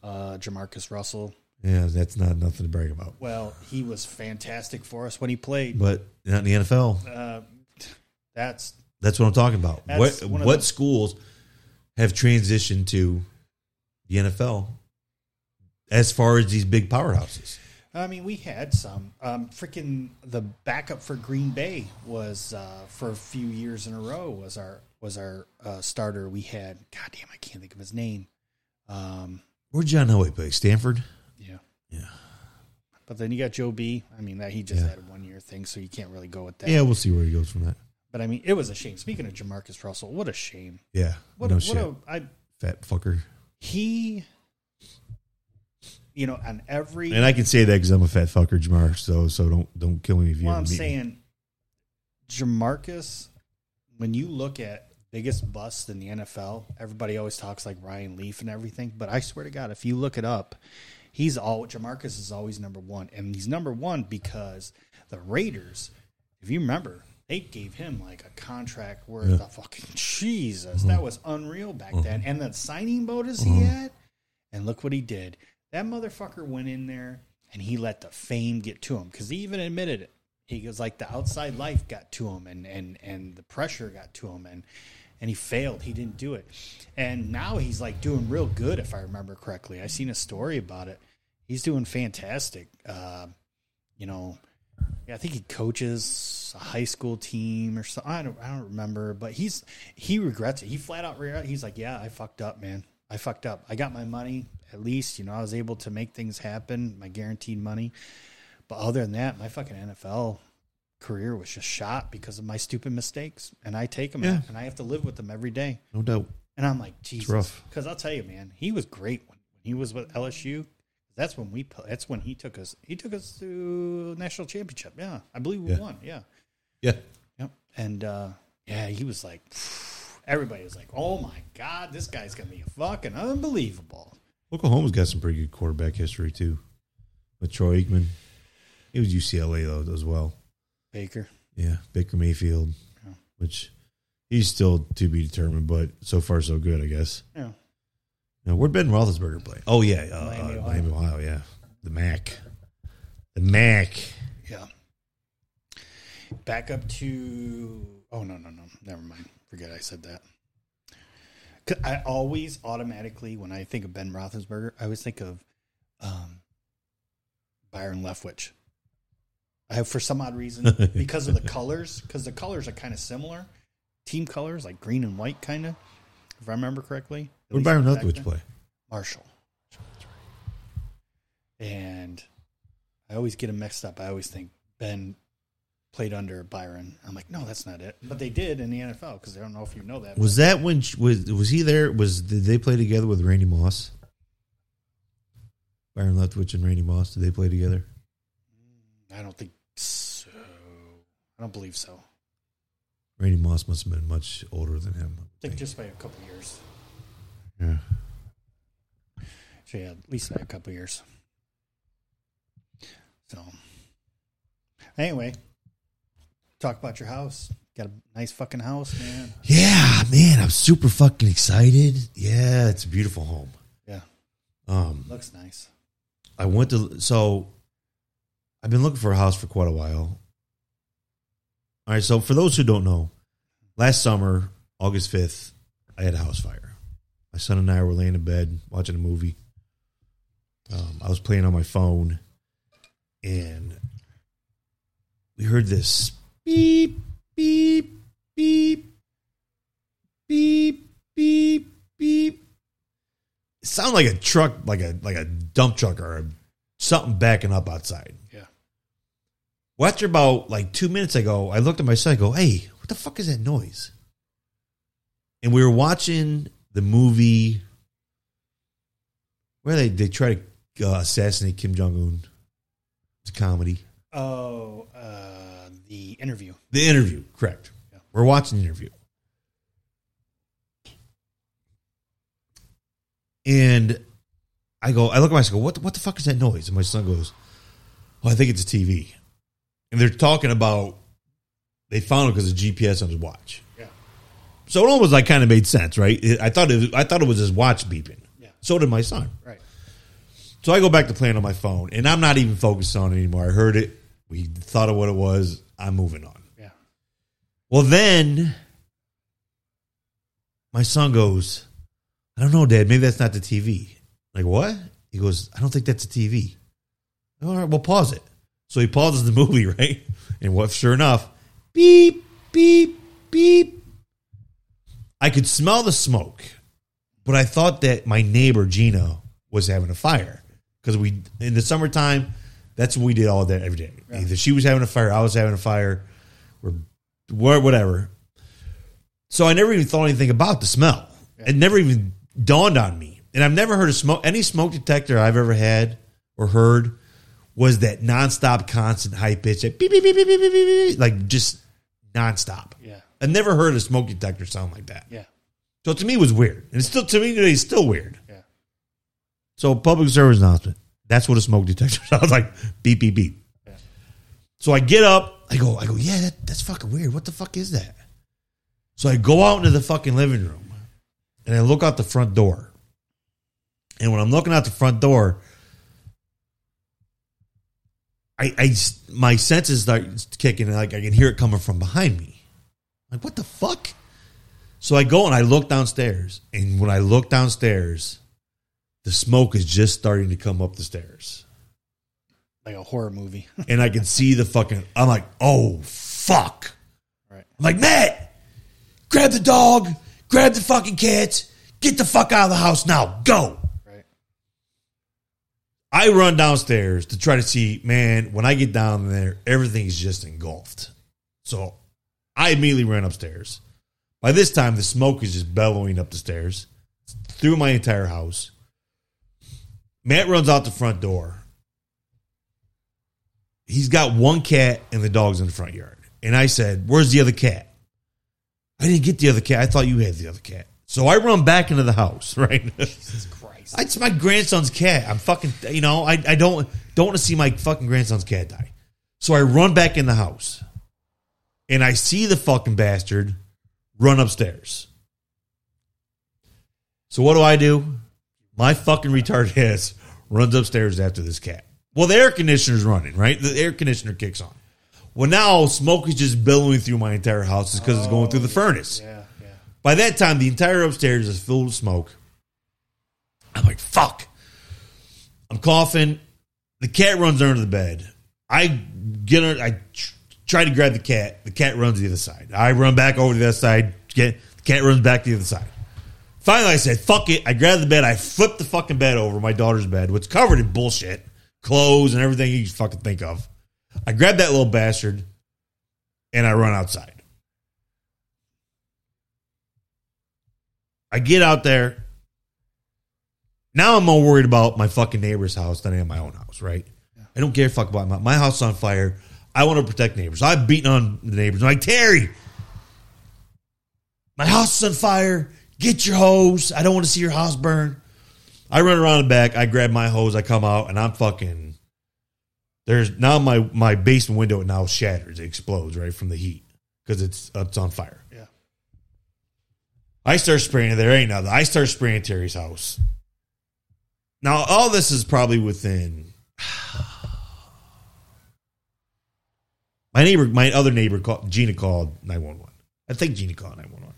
Uh, Jamarcus Russell. Yeah, that's not nothing to brag about. Well, he was fantastic for us when he played. But not in the N F L. Uh, that's. That's what I'm talking about. What, what schools have transitioned to the N F L, as far as these big powerhouses? I mean, we had some. Um, freaking the backup for Green Bay was uh, for a few years in a row was our was our uh, starter. We had goddamn, I can't think of his name. Um, Where did John Elway play? Stanford. Yeah, yeah. But then you got Joe B. I mean, that he just yeah. had a one year thing, so you can't really go with that. Yeah, we'll see where he goes from that. But I mean, it was a shame. Speaking of Jamarcus Russell, what a shame. Yeah. What no a, shit. What a I, fat fucker. He, you know, on every... And I can say that because I'm a fat fucker, Jamar, so so don't don't kill me if you well, ever I'm meet saying, me. Jamarcus, when you look at biggest busts in the N F L, everybody always talks like Ryan Leaf and everything, but I swear to God, if you look it up, he's all Jamarcus is always number one, and he's number one because the Raiders, if you remember... They gave him like a contract worth yeah. of fucking Jesus. Mm-hmm. That was unreal back mm-hmm. then. And the signing bonus mm-hmm. he had, and look what he did. That motherfucker went in there and he let the fame get to him because he even admitted it. He goes like the outside life got to him and and and the pressure got to him and and he failed. He didn't do it. And now he's like doing real good if I remember correctly. I seen a story about it. He's doing fantastic. Uh, you know. Yeah, I think he coaches a high school team or something. I don't, I don't remember, but he's he regrets it. He flat out regrets. He's like, "Yeah, I fucked up, man. I fucked up. I got my money. At least, you know, I was able to make things happen, my guaranteed money. But other than that, my fucking N F L career was just shot because of my stupid mistakes, and I take them yeah. and I have to live with them every day. No doubt. And I'm like, Jesus, because I'll tell you, man, he was great when he was with L S U. That's when we. That's when he took us. He took us to national championship. Yeah, I believe we yeah. won. Yeah, yeah, yep. And uh, yeah, he was like, everybody was like, "Oh my God, this guy's gonna be fucking unbelievable." Oklahoma's got some pretty good quarterback history too, with Troy Aikman. He was U C L A though as well. Baker, yeah, Baker Mayfield, yeah. Which he's still to be determined, but so far so good, I guess. Yeah. Now, where'd Ben Roethlisberger play? Oh, yeah. Uh, Miami, uh, Ohio. Miami, Ohio, yeah. The Mac. The Mac. Yeah. Back up to... Oh, no, no, no. Never mind. Forget I said that. I always automatically, when I think of Ben Roethlisberger, I always think of um, Byron Leftwich. I have, for some odd reason, because of the colors, because the colors are kind of similar. Team colors, like green and white, kind of, if I remember correctly. What did Byron Leftwich play? Marshall. And I always get him mixed up. I always think Ben played under Byron. I'm like, no, that's not it. But they did in the N F L because I don't know if you know that. Was that when was was he there? Was did they play together with Randy Moss? Byron Leftwich and Randy Moss. Did they play together? I don't think so. I don't believe so. Randy Moss must have been much older than him. I think, think. just by a couple of years. Yeah. So, yeah, at least like a couple of years. So, anyway, talk about your house. Got a nice fucking house, man. Yeah, man, I'm super fucking excited. Yeah, it's a beautiful home. Yeah. Um, Looks nice. I went to, so I've been looking for a house for quite a while. All right, so for those who don't know, last summer, August fifth, I had a house fire. My son and I were laying in bed watching a movie. Um, I was playing on my phone, and we heard this beep, beep, beep, beep, beep, beep. It sounded like a truck, like a like a dump truck or something backing up outside. Yeah. Well, after about like two minutes ago, I looked at my son. I go, "Hey, what the fuck is that noise?" And we were watching the movie where they, they try to uh, assassinate Kim Jong-un. It's a comedy. Oh, uh, The Interview. The Interview, correct. Yeah. We're watching The Interview. And I go, I look at my son and go, what, what the fuck is that noise? And my son goes, well, I think it's a T V. And they're talking about, they found it because of G P S on his watch. So it almost like kind of made sense, right? I thought it was, I thought it was his watch beeping. Yeah. So did my son. Right. So I go back to playing on my phone, and I'm not even focused on it anymore. I heard it. We thought of what it was. I'm moving on. Yeah. Well, then my son goes, I don't know, Dad. Maybe that's not the T V. I'm like, what? He goes, I don't think that's a T V. All right, well, pause it. So he pauses the movie, right? And what? Sure enough, beep, beep, beep. I could smell the smoke, but I thought that my neighbor, Gina, was having a fire. Because we in the summertime, that's what we did all day, every day. Yeah. Either she was having a fire, I was having a fire, or whatever. So I never even thought anything about the smell. Yeah. It never even dawned on me. And I've never heard of smoke. Any smoke detector I've ever had or heard was that nonstop, constant, high-pitched, like, beep, beep, beep, beep, beep, beep, beep, like just nonstop. Yeah. I've never heard a smoke detector sound like that. Yeah. So to me, it was weird. And it's still, to me today, it's still weird. Yeah. So public service announcement. That's what a smoke detector sounds like. Beep, beep, beep. Yeah. So I get up. I go, I go, yeah, that, that's fucking weird. What the fuck is that? So I go out into the fucking living room, and I look out the front door. And when I'm looking out the front door, I, I my senses start kicking, and like I can hear it coming from behind me. Like, what the fuck? So I go and I look downstairs. And when I look downstairs, the smoke is just starting to come up the stairs. Like a horror movie. And I can see the fucking, I'm like, oh, fuck. Right. I'm like, Matt, grab the dog, grab the fucking cats, get the fuck out of the house now, go. Right. I run downstairs to try to see, man, when I get down there, everything's just engulfed. So I immediately ran upstairs. By this time, the smoke is just bellowing up the stairs through my entire house. Matt runs out the front door. He's got one cat and the dog's in the front yard. And I said, where's the other cat? I didn't get the other cat. I thought you had the other cat. So I run back into the house, right? Jesus Christ. It's my grandson's cat. I'm fucking, you know, I, I don't don't want to see my fucking grandson's cat die. So I run back in the house. And I see the fucking bastard run upstairs. So what do I do? My fucking retarded ass runs upstairs after this cat. Well, the air conditioner's running, right? The air conditioner kicks on. Well, now smoke is just billowing through my entire house because oh, it's going through the furnace. Yeah, yeah. By that time, the entire upstairs is filled with smoke. I'm like, fuck. I'm coughing. The cat runs under the bed. I get her, I try to grab the cat. The cat runs the other side. I run back over to the other side. Get, the cat runs back the other side. Finally, I said, fuck it. I grabbed the bed. I flipped the fucking bed over, my daughter's bed, which covered in bullshit. Clothes and everything you fucking think of. I grab that little bastard and I run outside. I get out there. Now I'm more worried about my fucking neighbor's house than I am my own house, right? Yeah. I don't care a fuck about my, my house on fire. I want to protect neighbors. I've beaten on the neighbors. I'm like, Terry, my house is on fire. Get your hose. I don't want to see your house burn. I run around the back. I grab my hose. I come out, and I'm fucking. There's now my my basement window now shatters. It explodes right from the heat because it's it's on fire. Yeah. I start spraying. There ain't nothing. I start spraying Terry's house. Now all this is probably within. My neighbor, my other neighbor, called, Gina called nine one one. I think Gina called nine one one.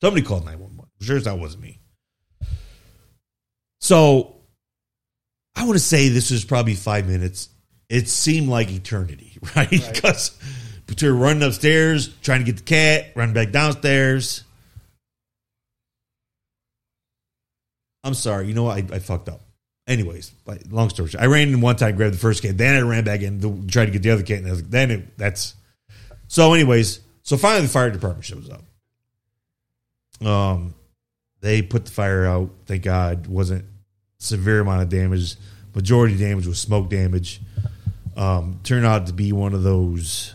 Somebody called nine one one. I'm sure that wasn't me. So, I want to say this was probably five minutes. It seemed like eternity, right? Because right. Between running upstairs, trying to get the cat, running back downstairs. I'm sorry. You know what? I, I fucked up. Anyways, long story short, I ran in one time, grabbed the first cat. Then I ran back in to try to get the other cat. And I was like, then it, that's... So, anyways, so finally the fire department shows up. Um, They put the fire out. Thank God. Wasn't... severe amount of damage. Majority damage was smoke damage. Um, turned out to be one of those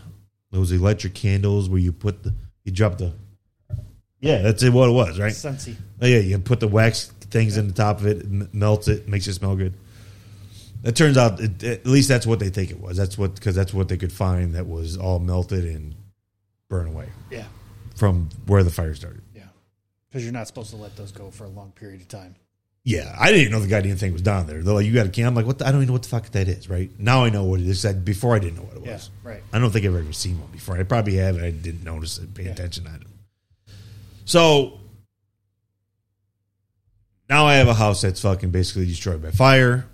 those electric candles where you put the you drop the yeah that's it what it was right Scentsy. Oh, yeah, you put the wax things yeah. in the top of it, it melts it, makes it smell good. It turns out it, at least that's what they think it was. That's what because that's what they could find that was all melted and burned away. Yeah, from where the fire started. Yeah, because you're not supposed to let those go for a long period of time. Yeah, I didn't know the goddamn thing was down there. They're like, you got a can? I'm like, what? The, I don't even know what the fuck that is, right? Now I know what it is. I, before I didn't know what it was. Yeah, right. I don't think I've ever seen one before. I probably have. I didn't notice it, pay yeah. attention to it. So now I have a house that's fucking basically destroyed by fire,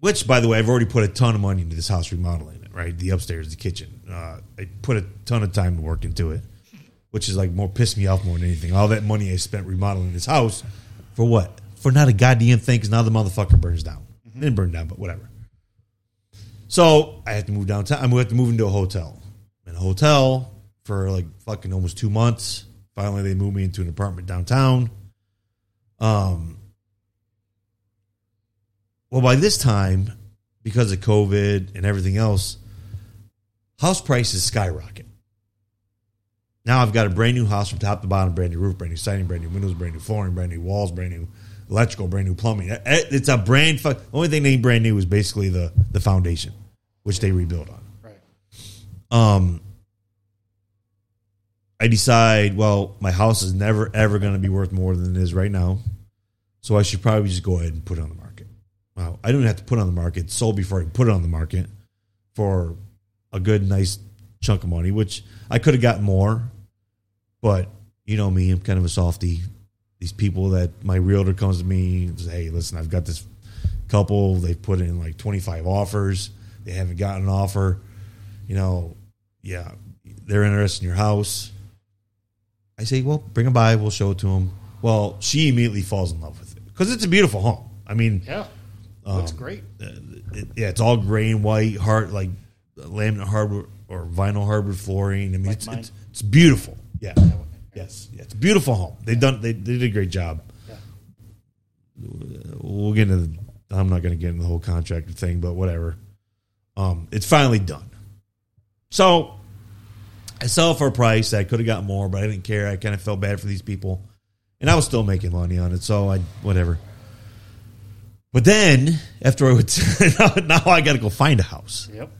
which, by the way, I've already put a ton of money into this house remodeling it, right? The upstairs, the kitchen. Uh, I put a ton of time and work into it, which is like more pissed me off more than anything. All that money I spent remodeling this house. For what? For not a goddamn thing, because now the motherfucker burns down. Mm-hmm. It didn't burn down, but whatever. So I had to move downtown. I'm going to have to move into a hotel. In a hotel for like fucking almost two months. Finally, they moved me into an apartment downtown. Um. Well, by this time, because of COVID and everything else, house prices skyrocket. Now I've got a brand new house from top to bottom, brand new roof, brand new siding, brand new windows, brand new flooring, brand new walls, brand new electrical, brand new plumbing. It's a brand. Fu- only thing they ain't brand new is basically the the foundation, which they rebuild on. Right. Um. I decide, well, my house is never ever going to be worth more than it is right now, so I should probably just go ahead and put it on the market. Wow, I don't have to put it on the market. It's sold before I put it on the market for a good nice chunk of money, which I could have got more. But you know me, I'm kind of a softy. These people that my realtor comes to me and says, hey, listen, I've got this couple. They've put in like twenty-five offers. They haven't gotten an offer. You know, yeah, they're interested in your house. I say, well, bring them by. We'll show it to them. Well, she immediately falls in love with it because it's a beautiful home. I mean, yeah, looks um, great. It, yeah, it's all gray and white, hard, like laminate hardwood or vinyl hardwood flooring. I mean, like it's, it's, it's beautiful. Yeah. Yes. Yeah, it's a beautiful home. They've yeah. done. They, they did a great job. Yeah. We'll get into I'm not going to get into the whole contract thing, but whatever. Um, it's finally done. So I sell for a price. I could have got more, but I didn't care. I kind of felt bad for these people. And I was still making money on it, so I whatever. But then, after I would, now, now I got to go find a house. Yep.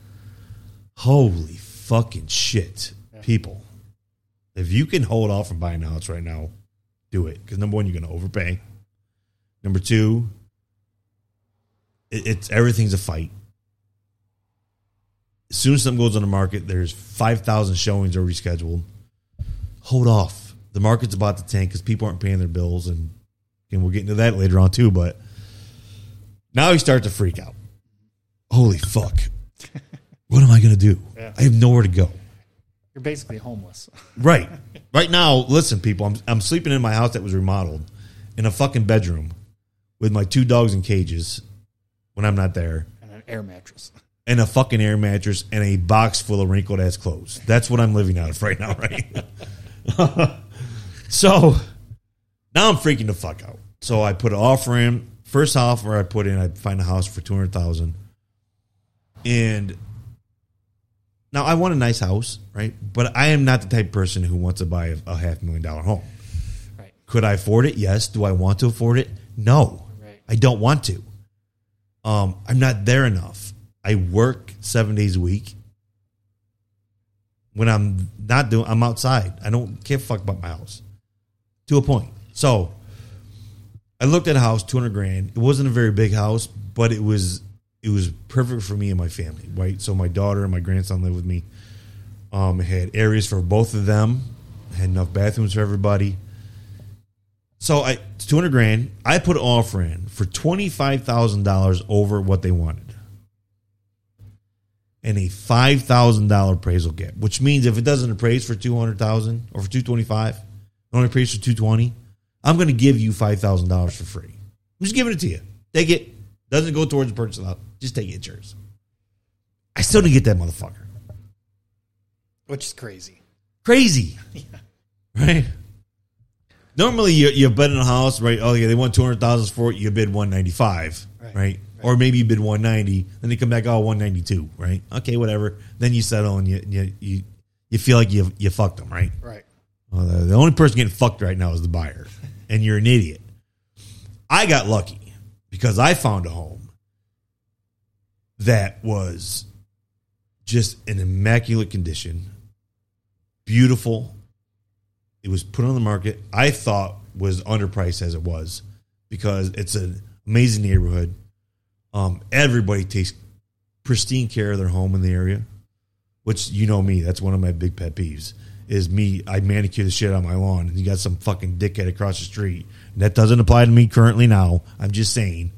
Holy fucking shit, yeah. People. If you can hold off from buying a house right now, do it. Because number one, you're going to overpay. Number two, it, it's everything's a fight. As soon as something goes on the market, there's five thousand showings already scheduled. Hold off. The market's about to tank because people aren't paying their bills, and, and we'll get into that later on too. But now you start to freak out. Holy fuck. What am I going to do? Yeah. I have nowhere to go. You're basically homeless. Right. Right now, listen, people, I'm, I'm sleeping in my house that was remodeled in a fucking bedroom with my two dogs in cages when I'm not there. And an air mattress. And a fucking air mattress and a box full of wrinkled-ass clothes. That's what I'm living out of right now, right? So now I'm freaking the fuck out. So I put an offer in. First offer I put in, I find a house for two hundred thousand dollars. And now I want a nice house, right? But I am not the type of person who wants to buy a half million dollar home. Right. Could I afford it? Yes. Do I want to afford it? No. Right. I don't want to. Um, I'm not there enough. I work seven days a week. When I'm not doing, I'm outside. I don't give a fuck about my house. To a point. So I looked at a house, two hundred grand. It wasn't a very big house, but it was it was perfect for me and my family, right? So my daughter and my grandson lived with me. Um, it had areas for both of them. It had enough bathrooms for everybody. So I it's two hundred grand. I put an offer in for twenty-five thousand dollars over what they wanted. And a five thousand dollars appraisal gap, which means if it doesn't appraise for two hundred thousand dollars or for two hundred twenty-five thousand dollars, it only appraises for two hundred twenty thousand dollars, I'm going to give you five thousand dollars for free. I'm just giving it to you. Take it. Doesn't go towards the purchase lot. Just take it. It's yours. I still didn't get that motherfucker. Which is crazy. Crazy. Yeah. Right? Normally, you, you bid in a house, right? Oh, yeah, they want two hundred thousand dollars for it. You bid one ninety-five, right? right? Or maybe you bid one ninety, then they come back, oh, one ninety-two, right? Okay, whatever. Then you settle and you you you, you feel like you you fucked them, right? Right. Well, the, the only person getting fucked right now is the buyer, and you're an idiot. I got lucky because I found a home that was just in immaculate condition, beautiful. It was put on the market. I thought was underpriced as it was because it's an amazing neighborhood. Um, everybody takes pristine care of their home in the area, which you know me. That's one of my big pet peeves is me. I manicure the shit on my lawn, and you got some fucking dickhead across the street. And that doesn't apply to me currently now. I'm just saying.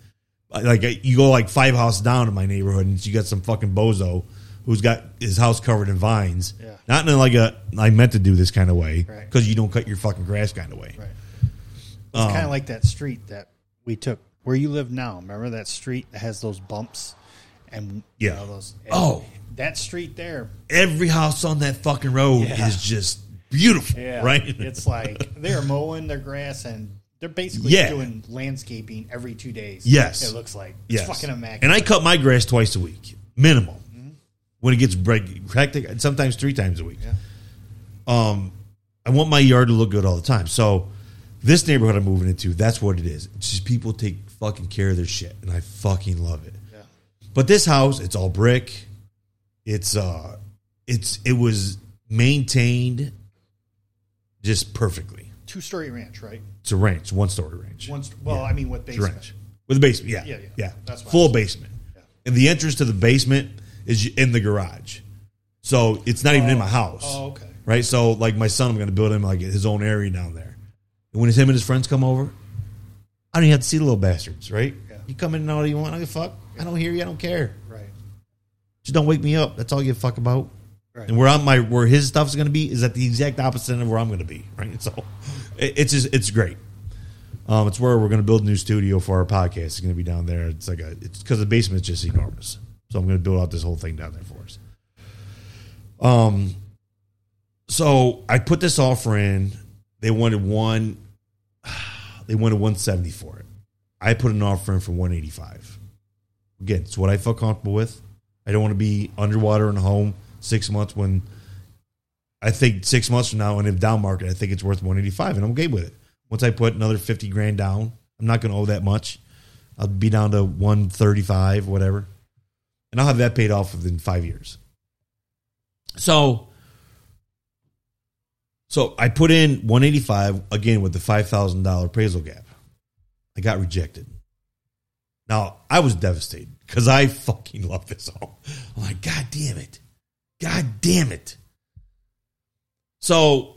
Like you go like five houses down in my neighborhood, and you got some fucking bozo who's got his house covered in vines. Yeah. Not in like a I meant to do this kind of way because right. you don't cut your fucking grass kind of way. Right. It's um, kind of like that street that we took. Where you live now, remember that street that has those bumps and yeah, you know, those and oh that street there. Every house on that fucking road yeah. is just beautiful, yeah. right? It's like they're mowing their grass and they're basically yeah. doing landscaping every two days. Yes, it looks like it's yes. fucking immaculate. And I cut my grass twice a week, minimum. Mm-hmm. When it gets hectic, sometimes three times a week. Yeah. Um, I want my yard to look good all the time, so. This neighborhood I'm moving into, that's what it is. It's just people take fucking care of their shit, and I fucking love it. Yeah. But this house, it's all brick. It's uh, it's it was maintained just perfectly. Two-story ranch, right? It's a ranch, one-story ranch. One st- well, yeah. I mean, with basement. It's a ranch. With a basement, yeah. Yeah, yeah. yeah. That's full basement. Yeah. And the entrance to the basement is in the garage. So it's not oh. even in my house. Oh, okay. Right? So, like, my son, I'm going to build him like his own area down there. And when his, him and his friends come over, I don't even have to see the little bastards, right? Yeah. You come in and all you want, I don't give a fuck. Yeah. I don't hear you, I don't care. Right. Just don't wake me up. That's all you give a fuck about. Right. And where I'm my where his stuff's gonna be is at the exact opposite end of where I'm gonna be. Right. So it, it's just it's great. Um, it's where we're gonna build a new studio for our podcast. It's gonna be down there. It's like a it's because the basement's just enormous. So I'm gonna build out this whole thing down there for us. Um so I put this offer in. They wanted one. They wanted one seventy for it. I put an offer in for one eighty-five. Again, it's what I felt comfortable with. I don't want to be underwater and home six months when I think six months from now in a down market, I think it's worth one eighty-five, and I'm okay with it. Once I put another fifty grand down, I'm not going to owe that much. I'll be down to one thirty-five, whatever. And I'll have that paid off within five years. So, so I put in one eighty-five, again, with the five thousand dollars appraisal gap. I got rejected. Now, I was devastated because I fucking love this home. I'm like, God damn it. God damn it. So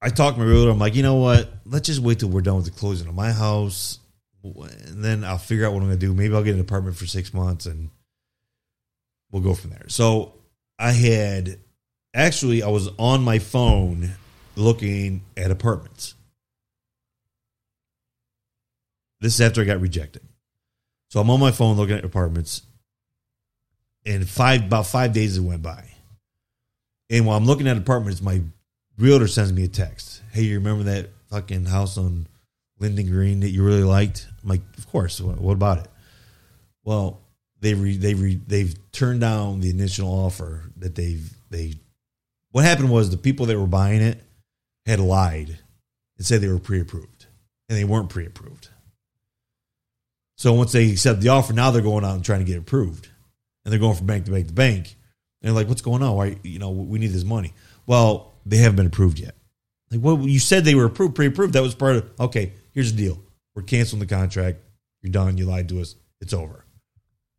I talked to my realtor. I'm like, you know what? Let's just wait till we're done with the closing on my house. And then I'll figure out what I'm going to do. Maybe I'll get an apartment for six months and we'll go from there. So I had, actually, I was on my phone looking at apartments. This is after I got rejected. So I'm on my phone looking at apartments. And five about five days it went by. And while I'm looking at apartments, my realtor sends me a text. Hey, you remember that fucking house on Linden Green that you really liked? I'm like, of course. What about it? Well, they re, they re, they've turned down the initial offer that they've they. What happened was the people that were buying it had lied and said they were pre-approved, and they weren't pre-approved. So once they accept the offer, now they're going out and trying to get approved, and they're going from bank to bank to bank. And they're like, "What's going on? Why, you know, we need this money." Well, they haven't been approved yet. Like, well, you said they were approved, pre-approved. That was part of, okay, here's the deal. We're canceling the contract. You're done. You lied to us. It's over.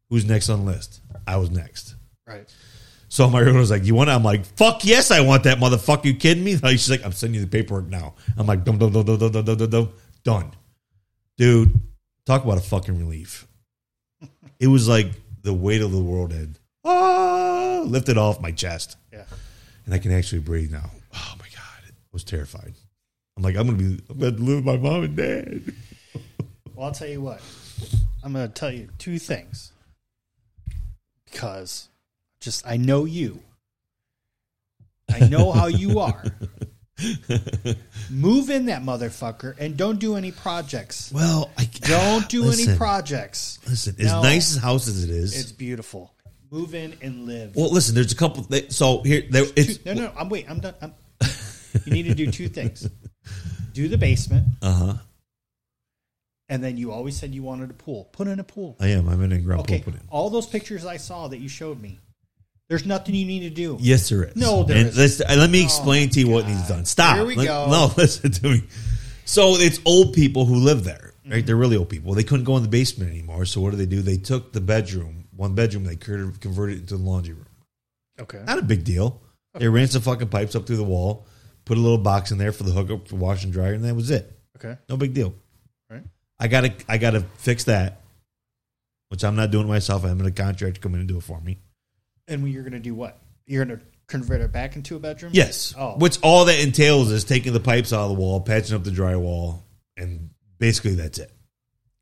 Who's next on the list? I was next. Right. So my realtor was like, you want it? I'm like, fuck yes, I want that motherfucker. You kidding me? Like, she's like, I'm sending you the paperwork now. I'm like, dum, dum, dum, dum, dum, dum, dum, dum, dum. Done. Dude, talk about a fucking relief. It was like the weight of the world had ah, lifted off my chest. Yeah. And I can actually breathe now. Oh, my God. I was terrified. I'm like, I'm gonna be, I'm gonna live with my mom and dad. Well, I'll tell you what. I'm gonna tell you two things because, just I know you. I know how you are. Move in that motherfucker and don't do any projects. Well, I don't do listen, any projects. Listen, no, as nice as house as it is, it's beautiful. Move in and live. Well, listen, there's a couple. So here, there, it's two, no, no, no. I'm wait. I'm done. I'm, You need to do two things. Do the basement. Uh-huh. And then you always said you wanted a pool. Put in a pool. I am. I'm in a ground okay. pool. Put in. All those pictures I saw that you showed me, there's nothing you need to do. Yes, there is. No, there is. Let me explain oh, to you God. what needs done. Stop. Here we let, go. No, listen to me. So it's old people who live there, right? Mm-hmm. They're really old people. They couldn't go in the basement anymore, so what did they do? They took the bedroom, one bedroom, they converted it into the laundry room. Okay. Not a big deal. Okay. They ran some fucking pipes up through the wall. Put a little box in there for the hookup for wash and dryer, and that was it. Okay. No big deal. Right. I gotta I gotta fix that, which I'm not doing myself. I'm in a contract to come in and do it for me. And you're gonna do what? You're gonna convert it back into a bedroom? Yes. Oh. Which all that entails is taking the pipes out of the wall, patching up the drywall, and basically that's it.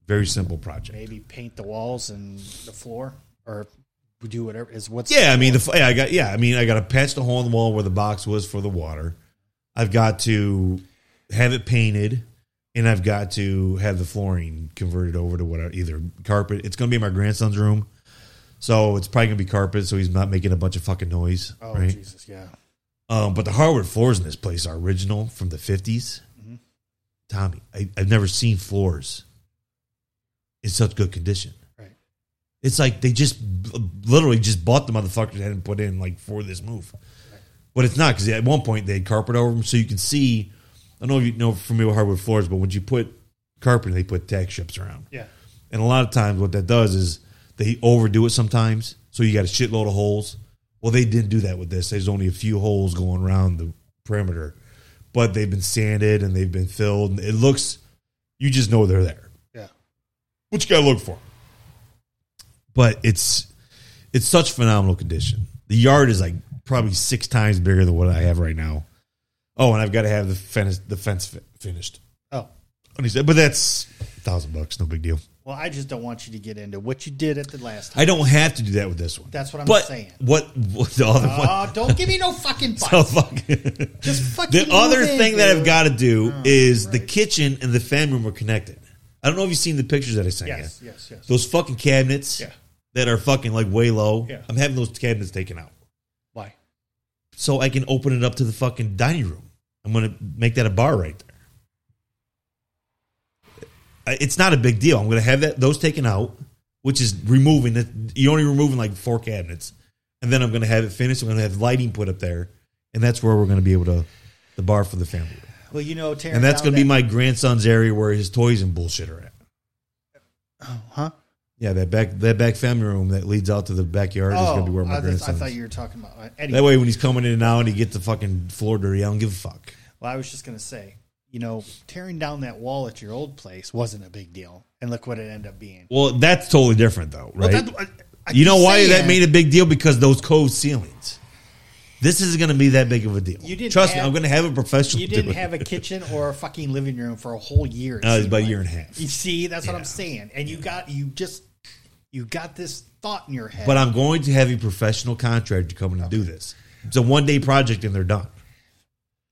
Very simple project. Maybe paint the walls and the floor or do whatever is what's Yeah, I mean the yeah, I got yeah, I mean I gotta patch the hole in the wall where the box was for the water. I've got to have it painted, and I've got to have the flooring converted over to whatever, either carpet. It's going to be my grandson's room, so it's probably going to be carpet, so he's not making a bunch of fucking noise. Oh, right? Jesus, yeah. Um, but the hardwood floors in this place are original from the fifties. Mm-hmm. Tommy, I, I've never seen floors in such good condition. Right. It's like they just literally just bought the motherfuckers and hadn't put in like for this move. But it's not, because at one point they had carpet over them, so you can see. I don't know if you know from your hardwood floors, but when you put carpet, they put tack strips around. Yeah. And a lot of times what that does is they overdo it sometimes, so you got a shitload of holes. Well, they didn't do that with this. There's only a few holes going around the perimeter, but they've been sanded and they've been filled. And it looks, you just know they're there. Yeah. What you got to look for. But it's it's such phenomenal condition. The yard is like probably six times bigger than what I have right now. Oh, and I've got to have the fence, the fence fi- finished. Oh, but that's a thousand bucks, no big deal. Well, I just don't want you to get into what you did at the last time. I don't have to do that with this one. That's what I'm but saying. What, what the other uh, one? Oh, don't give me no fucking bucks. So fuck. Just fucking. The other thing in, that dude. I've got to do oh, is right. The kitchen and the family room are connected. I don't know if you've seen the pictures that I sent you. Yes, yes, yes. Those fucking cabinets yeah. that are fucking like way low. Yeah. I'm having those cabinets taken out. Why? So I can open it up to the fucking dining room. I'm going to make that a bar right there. It's not a big deal. I'm going to have that those taken out, which is removing that. You're only removing like four cabinets. And then I'm going to have it finished. I'm going to have lighting put up there. And that's where we're going to be able to, the bar for the family. Well, you know, tearing and that's going to that be my grandson's area where his toys and bullshit are at. Oh, huh? Yeah, that back that back family room that leads out to the backyard oh, is going to be where my I grandson's. I thought you were talking about Eddie. That way, when he's coming in and out and he gets the fucking floor dirty, I don't give a fuck. Well, I was just going to say, you know, tearing down that wall at your old place wasn't a big deal, and look what it ended up being. Well, that's totally different, though, right? Well, that, I, I you know why that made a big deal? Because those cove ceilings. This isn't going to be that big of a deal. You didn't Trust have, me, I'm going to have a professional. You didn't have a kitchen or a fucking living room for a whole year. No, it was about like. a year and a half. You see, that's yeah. what I'm saying. And you got you just you got this thought in your head. But I'm going to have a professional contractor come in and okay. do this. It's a one day project and they're done.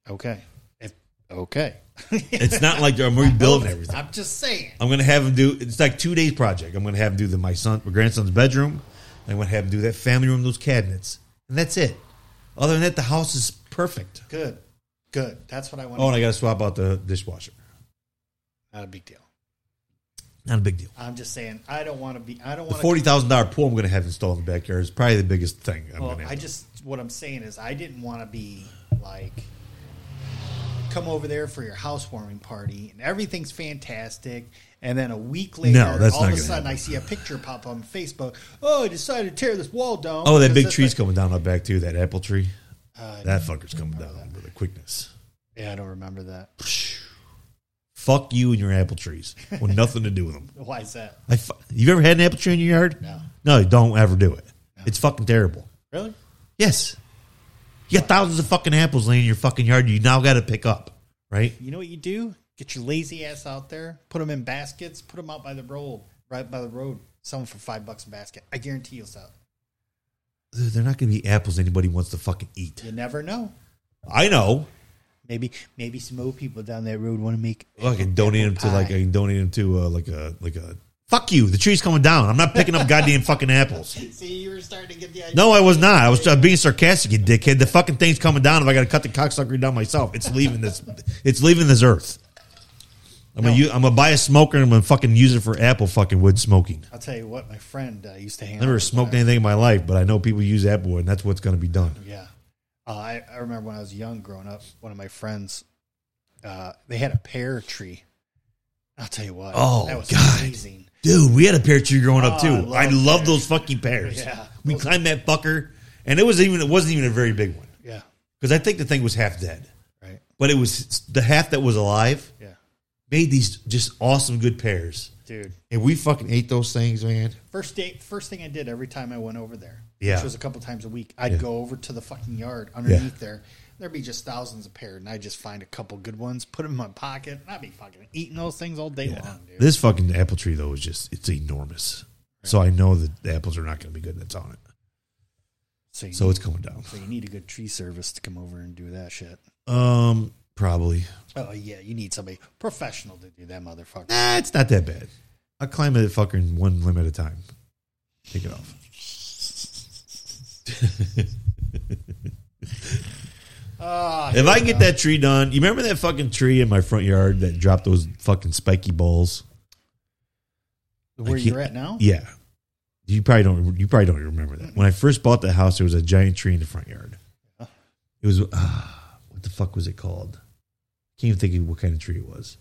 Okay. If, okay. It's not like I'm rebuilding everything. I'm just saying. I'm going to have them do. It's like two days project. I'm going to have them do the my son, my grandson's bedroom. I'm going to have them do that family room, those cabinets, and that's it. Other than that, the house is perfect. Good. Good. That's what I want. Oh, and I got to swap out the dishwasher. Not a big deal. Not a big deal. I'm just saying, I don't want to be, I don't want to. forty thousand dollars pool I'm going to have installed in the backyard is probably the biggest thing. I'm well, gonna have I just, what I'm saying is I didn't want to be like, come over there for your housewarming party and everything's fantastic. And then a week later, no, that's all not of a sudden, happen. I see a picture pop up on Facebook. Oh, I decided to tear this wall down. Oh, that big tree's like, coming down out back, too, that apple tree. Uh, that fucker's coming down that. with a quickness. Yeah, I don't remember that. Fuck you and your apple trees. With nothing to do with them. Why is that? I fu- You've ever had an apple tree in your yard? No. No, don't ever do it. No. It's fucking terrible. Really? Yes. You got thousands of fucking apples laying in your fucking yard you now got to pick up, right? You know what you do? Get your lazy ass out there. Put them in baskets. Put them out by the road, right by the road. Sell them for five bucks a basket. I guarantee you'll sell it. Dude, they're not going to be apples anybody wants to fucking eat. You never know. I know. Maybe maybe some old people down that road want to make. Well, I can donate them to like I can donate them to uh, like a like a. Fuck you! The tree's coming down. I'm not picking up goddamn fucking apples. See, you were starting to get the idea. No, I was not. I was uh, being sarcastic, you dickhead. The fucking thing's coming down. If I got to cut the cocksucker down myself, it's leaving this. It's leaving this earth. I'm no. gonna use, I'm gonna buy a smoker and I'm gonna fucking use it for apple fucking wood smoking. I'll tell you what, my friend uh, used to hang. I never smoked anything I, in my life, but I know people use apple wood, and that's what's gonna be done. Yeah, uh, I, I remember when I was young, growing up, one of my friends, uh, they had a pear tree. I'll tell you what, oh that was God. amazing, dude. We had a pear tree growing oh, up too. I love, I love those fucking pears. Yeah, we climbed that fucker, and it was even it wasn't even a very big one. Yeah, because I think the thing was half dead, right? But it was the half that was alive. Yeah. Made these just awesome good pears. Dude. And we fucking ate those things, man. First day, first thing I did every time I went over there, yeah. which was a couple times a week, I'd yeah. go over to the fucking yard underneath yeah. there. There'd be just thousands of pears, and I'd just find a couple good ones, put them in my pocket, and I'd be fucking eating those things all day yeah. long, dude. This fucking apple tree, though, is just, it's enormous. Right. So I know that the apples are not going to be good that's on it. So, so need, it's coming down. So you need a good tree service to come over and do that shit. Um... Probably. Oh, yeah. You need somebody professional to do that motherfucker. Nah, it's not that bad. I'll climb that fucker in one limb at a time. Take it off. oh, if I can get that tree done. You remember that fucking tree in my front yard that dropped those fucking spiky balls? Where you're at now? Yeah. You probably don't You probably don't remember that. When I first bought the house, there was a giant tree in the front yard. It was... Uh, what the fuck was it called? Can't even think of what kind of tree it was.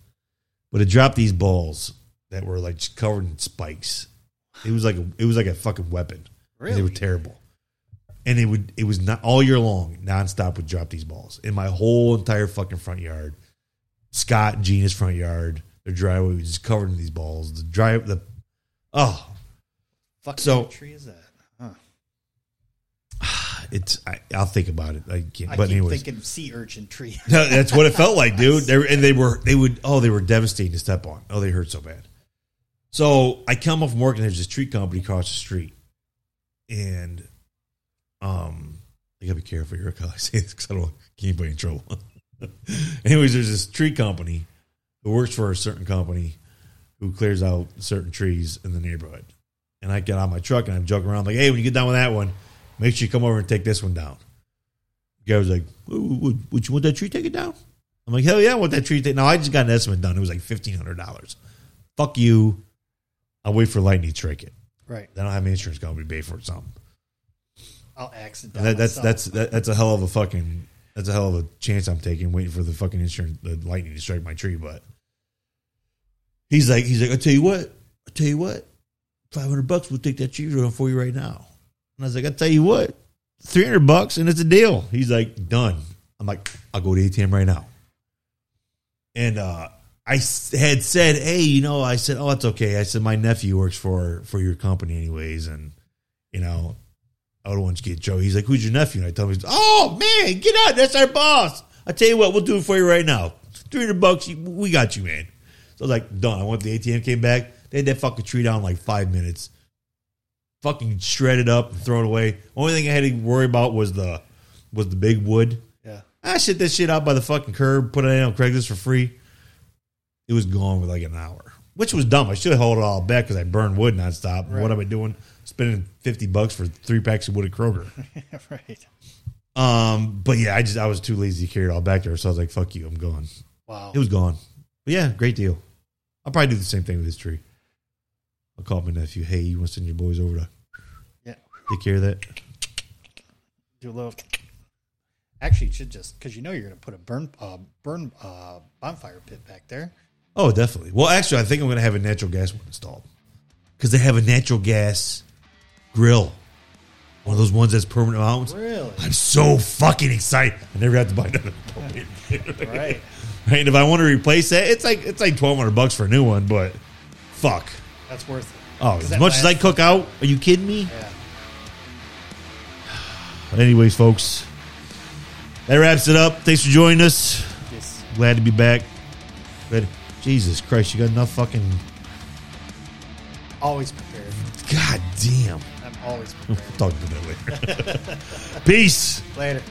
But it dropped these balls that were like just covered in spikes. It was like a, it was like a fucking weapon. Really? They were terrible. And it would it was not all year long, nonstop would drop these balls. In my whole entire fucking front yard. Scott and Gina's front yard, their driveway was just covered in these balls. The drive the oh fuck so, tree is that? It's. I, I'll think about it. I can't. I but keep anyways. thinking sea urchin tree. No, that's what it felt like, dude. They were, and they were. They would. Oh, they were devastating to step on. Oh, they hurt so bad. So I come up from work and there's this tree company across the street, and um, I gotta be careful here because I say this because I don't want to keep anybody in trouble. Anyways, there's this tree company who works for a certain company who clears out certain trees in the neighborhood. And I get out of my truck and I'm joking around like, hey, when you get done with that one, make sure you come over and take this one down. The guy was like, would you want that tree taken down? I'm like, hell yeah, I want that tree taken down. No, I just got an estimate done. It was like fifteen hundred dollars. Fuck you. I'll wait for lightning to strike it. Right. Then I'll have my insurance company pay for it something. I'll accidentally. That, that's that's that, that's a hell of a fucking that's a hell of a chance I'm taking, waiting for the fucking insurance, the lightning to strike my tree. But he's like, he's like, I tell you what, I tell you what, five hundred bucks will take that tree down for you right now. And I was like, I tell you what, three hundred bucks and it's a deal. He's like, done. I'm like, I'll go to the A T M right now. And uh, I had said, hey, you know, I said, oh, it's okay. I said my nephew works for for your company anyways, and you know. I don't want you to get Joe. He's like, who's your nephew? And I tell him, oh, man, get out. That's our boss. I tell you what, we'll do it for you right now. three hundred bucks, we got you, man. So I was like, done. I went to the A T M, came back. They had that fucking tree down in like five minutes. Fucking shred it up and throw it away. Only thing I had to worry about was the was the big wood. Yeah. I shit that shit out by the fucking curb, put it on Craigslist for free. It was gone with like an hour, which was dumb. I should have held it all back because I burned wood nonstop. Right. What am I doing? Spending fifty bucks for three packs of wood at Kroger. Right. Um, but yeah, I just, I was too lazy to carry it all back there. So I was like, fuck you. I'm gone. Wow. It was gone. But yeah, great deal. I'll probably do the same thing with this tree. I'll call my nephew. Hey, you want to send your boys over to yeah. take care of that? Do a little. Actually, it should just, because you know you're going to put a burn, uh, burn uh, bonfire pit back there. Oh, definitely. Well, actually, I think I'm going to have a natural gas one installed because they have a natural gas grill. One of those ones that's permanent mounts. Really? I'm so fucking excited. I never have to buy another propane. Right. Right. And if I want to replace that, it's like it's like twelve hundred bucks for a new one, but fuck. That's worth it. Oh, as much as I cook out, are you kidding me? Yeah. But anyways, folks. That wraps it up. Thanks for joining us. Yes. Glad to be back. But Jesus Christ, you got enough fucking always prepared. God damn. Always prepared. We'll talk about that later. Peace. Later.